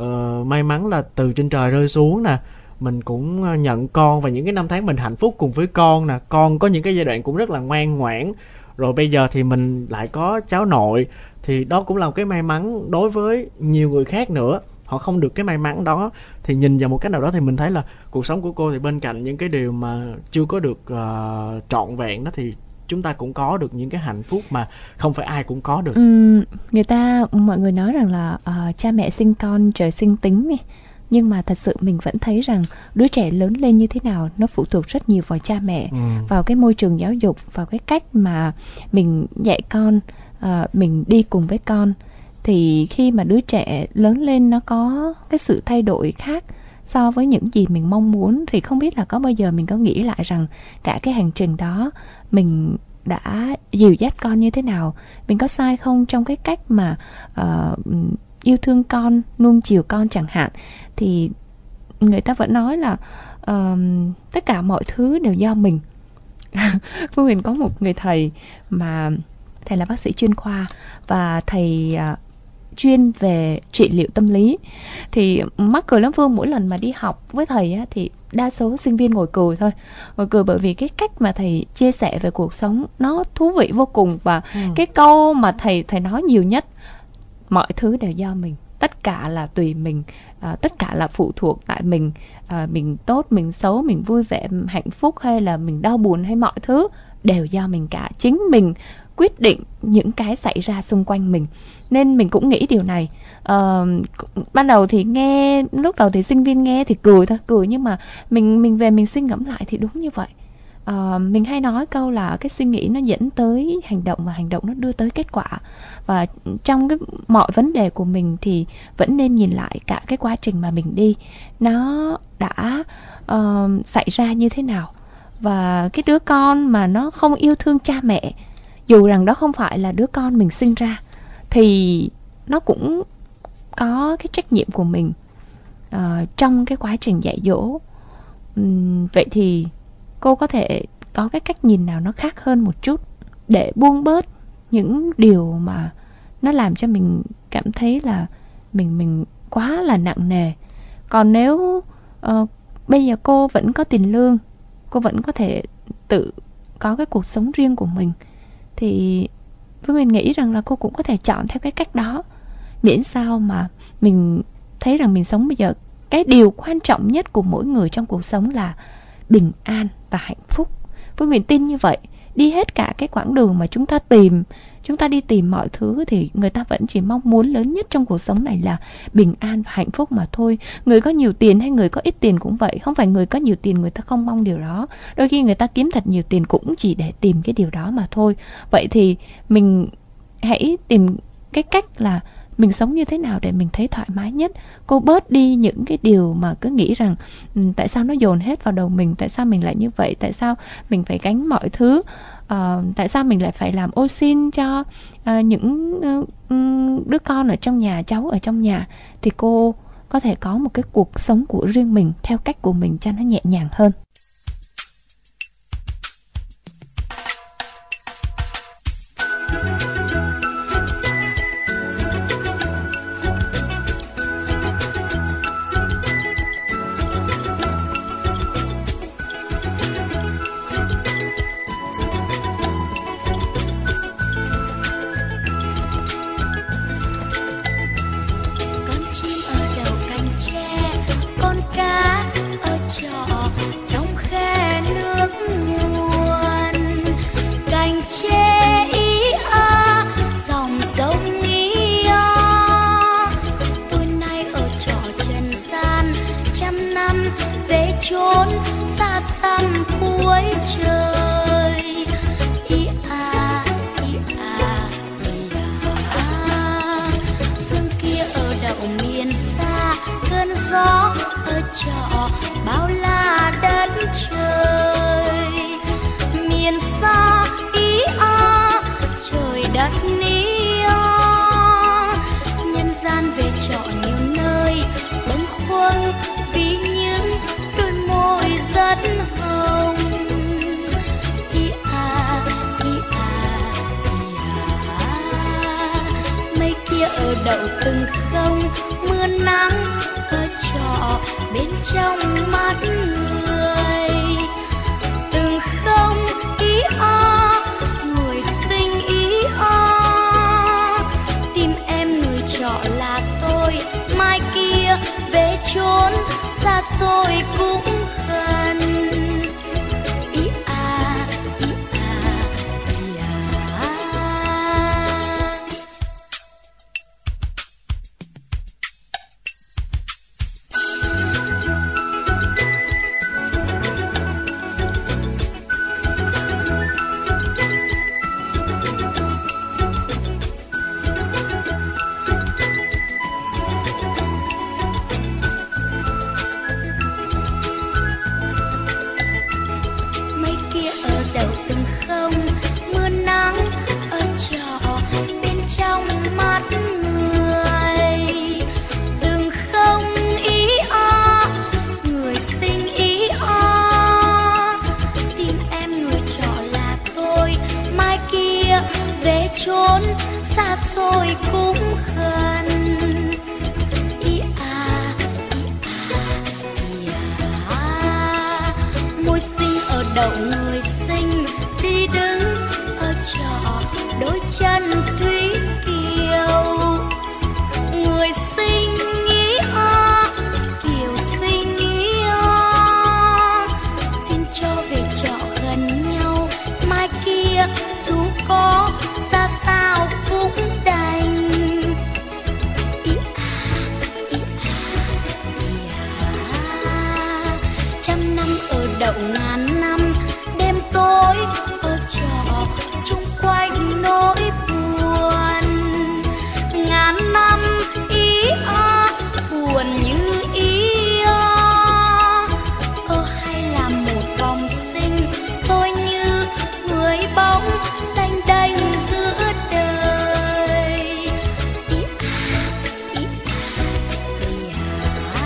uh, may mắn là từ trên trời rơi xuống nè. Mình cũng nhận con và những cái năm tháng mình hạnh phúc cùng với con nè. Con có những cái giai đoạn cũng rất là ngoan ngoãn. Rồi bây giờ thì mình lại có cháu nội, thì đó cũng là một cái may mắn đối với nhiều người khác nữa. Họ không được cái may mắn đó, thì nhìn vào một cách nào đó thì mình thấy là cuộc sống của cô thì bên cạnh những cái điều mà chưa có được uh, trọn vẹn đó, thì chúng ta cũng có được những cái hạnh phúc mà không phải ai cũng có được. Ừ, người ta, mọi người nói rằng là uh, cha mẹ sinh con trời sinh tính này. Nhưng mà thật sự mình vẫn thấy rằng đứa trẻ lớn lên như thế nào nó phụ thuộc rất nhiều vào cha mẹ, ừ. vào cái môi trường giáo dục, vào cái cách mà mình dạy con, uh, mình đi cùng với con. Thì khi mà đứa trẻ lớn lên nó có cái sự thay đổi khác so với những gì mình mong muốn, thì không biết là có bao giờ mình có nghĩ lại rằng cả cái hành trình đó mình đã dìu dắt con như thế nào, mình có sai không trong cái cách mà uh, yêu thương con, nuông chiều con chẳng hạn. Thì người ta vẫn nói là uh, tất cả mọi thứ đều do mình. Phương Huyền có một người thầy mà thầy là bác sĩ chuyên khoa và thầy uh, chuyên về trị liệu tâm lý. Thì mắc cười lắm Phương, mỗi lần mà đi học với thầy á, thì đa số sinh viên ngồi cười thôi. Ngồi cười bởi vì cái cách mà thầy chia sẻ về cuộc sống nó thú vị vô cùng. Và ừ. cái câu mà thầy thầy nói nhiều nhất, mọi thứ đều do mình, tất cả là tùy mình, uh, tất cả là phụ thuộc tại mình. uh, Mình tốt, mình xấu, mình vui vẻ, mình hạnh phúc hay là mình đau buồn, hay mọi thứ đều do mình cả. Chính mình quyết định những cái xảy ra xung quanh mình. Nên mình cũng nghĩ điều này. ờ, Ban đầu thì nghe, lúc đầu thì sinh viên nghe thì cười thôi, cười. Nhưng mà mình mình về mình suy ngẫm lại thì đúng như vậy. ờ, Mình hay nói câu là cái suy nghĩ nó dẫn tới hành động, và hành động nó đưa tới kết quả. Và trong cái mọi vấn đề của mình thì vẫn nên nhìn lại cả cái quá trình mà mình đi, nó đã uh, xảy ra như thế nào. Và cái đứa con mà nó không yêu thương cha mẹ, dù rằng đó không phải là đứa con mình sinh ra, thì nó cũng có cái trách nhiệm của mình uh, trong cái quá trình dạy dỗ. uhm, Vậy thì cô có thể có cái cách nhìn nào nó khác hơn một chút để buông bớt những điều mà nó làm cho mình cảm thấy là mình mình quá là nặng nề. Còn nếu uh, bây giờ cô vẫn có tiền lương, cô vẫn có thể tự có cái cuộc sống riêng của mình, thì Phương Huyền nghĩ rằng là cô cũng có thể chọn theo cái cách đó. Miễn sao mà mình thấy rằng mình sống bây giờ, cái điều quan trọng nhất của mỗi người trong cuộc sống là bình an và hạnh phúc. Phương Huyền tin như vậy. Đi hết cả cái quãng đường mà chúng ta tìm, chúng ta đi tìm mọi thứ, thì người ta vẫn chỉ mong muốn lớn nhất trong cuộc sống này là bình an và hạnh phúc mà thôi. Người có nhiều tiền hay người có ít tiền cũng vậy. Không phải người có nhiều tiền người ta không mong điều đó. Đôi khi người ta kiếm thật nhiều tiền cũng chỉ để tìm cái điều đó mà thôi. Vậy thì mình hãy tìm cái cách là mình sống như thế nào để mình thấy thoải mái nhất. Cô bớt đi những cái điều mà cứ nghĩ rằng tại sao nó dồn hết vào đầu mình, tại sao mình lại như vậy, tại sao mình phải gánh mọi thứ, uh, tại sao mình lại phải làm ô xin cho uh, những uh, đứa con ở trong nhà, cháu ở trong nhà. Thì cô có thể có một cái cuộc sống của riêng mình theo cách của mình cho nó nhẹ nhàng hơn. Chim ở đầu cành tre, con cá ở trọ trong chốn xa xăm cuối trời. Ý à, ý à, ý à, xuân kia ở đậu miền xa, cơn gió ở trọ bao la đất trời. Miền xa ý à, trời đất ý à, nhân gian về trọ nhiều nơi bâng khuâng vì những đôi môi rất hồng. Ý à, ý à, ý à, mây kia ở đậu từng không, mưa nắng ở trọ bên trong mắt người. Từng không ý a, người sinh ý a, tìm em người trọ là tôi, mai kia về chốn xa xôi cũng gần. Ý a, ý a, ý a. Chốn xa xôi cũng gần. Ý à, ý à, ý à, môi xinh ở đậu người xinh, đi đứng ở trọ đôi chân thúy kiều. Người xinh ý à, kiều xinh ý à, xin cho về trọ gần nhau, mai kia dù có ra sao cũng đành. Ý à, ý à, ý à, trăm năm ở đậu ngàn năm, đêm tối ở trọ chung quanh nỗi buồn. Ngàn năm ý à, buồn như ý à, ô hay là một vòng sinh, tôi như người bóng tanh đành giữa đời. Ý à, ý à, ý à,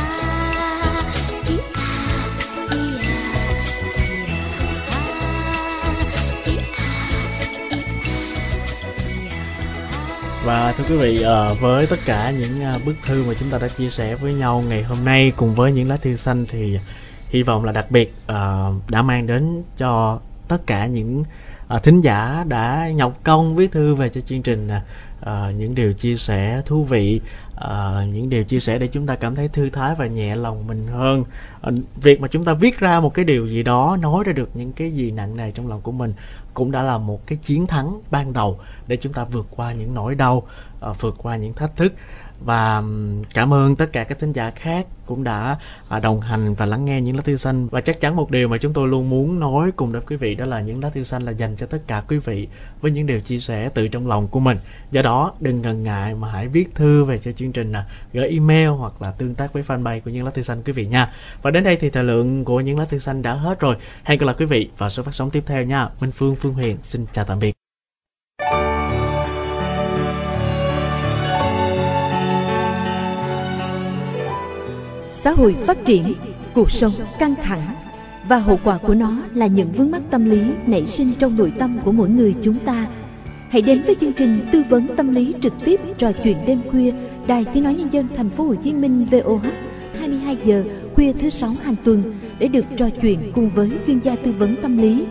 ý à, ý à, ý à, ý à. Và thưa quý vị, với tất cả những bức thư mà chúng ta đã chia sẻ với nhau ngày hôm nay cùng với những lá thư xanh, thì hy vọng là đặc biệt đã mang đến cho tất cả những À, thính giả đã nhọc công viết thư về cho chương trình à, những điều chia sẻ thú vị, à, những điều chia sẻ để chúng ta cảm thấy thư thái và nhẹ lòng mình hơn. À, việc mà chúng ta viết ra một cái điều gì đó, nói ra được những cái gì nặng nề trong lòng của mình cũng đã là một cái chiến thắng ban đầu để chúng ta vượt qua những nỗi đau, à, vượt qua những thách thức. Và cảm ơn tất cả các thính giả khác cũng đã đồng hành và lắng nghe những lá thư xanh. Và chắc chắn một điều mà chúng tôi luôn muốn nói cùng với quý vị đó là những lá thư xanh là dành cho tất cả quý vị với những điều chia sẻ từ trong lòng của mình. Do đó đừng ngần ngại mà hãy viết thư về cho chương trình, gửi email hoặc là tương tác với fanpage của những lá thư xanh quý vị nha. Và đến đây thì thời lượng của những lá thư xanh đã hết rồi. Hẹn gặp lại quý vị vào số phát sóng tiếp theo nha. Minh Phương, Phương Huyền xin chào tạm biệt. Xã hội phát triển, cuộc sống căng thẳng và hậu quả của nó là những vướng mắc tâm lý nảy sinh trong nội tâm của mỗi người chúng ta. Hãy đến với chương trình tư vấn tâm lý trực tiếp Trò chuyện đêm khuya, Đài Tiếng nói Nhân dân Thành phố Hồ Chí Minh vê o hát, hai mươi hai giờ khuya thứ sáu hàng tuần để được trò chuyện cùng với chuyên gia tư vấn tâm lý.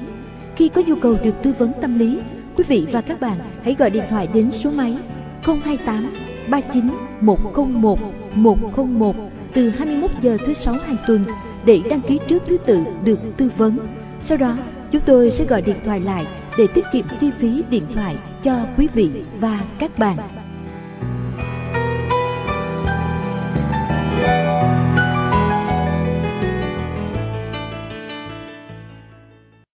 Khi có nhu cầu được tư vấn tâm lý, quý vị và các bạn hãy gọi điện thoại đến số máy không hai tám ba chín một không một một không một từ hai mươi mốt giờ thứ sáu hàng tuần để đăng ký trước thứ tự được tư vấn. Sau đó, chúng tôi sẽ gọi điện thoại lại để tiết kiệm chi phí điện thoại cho quý vị và các bạn.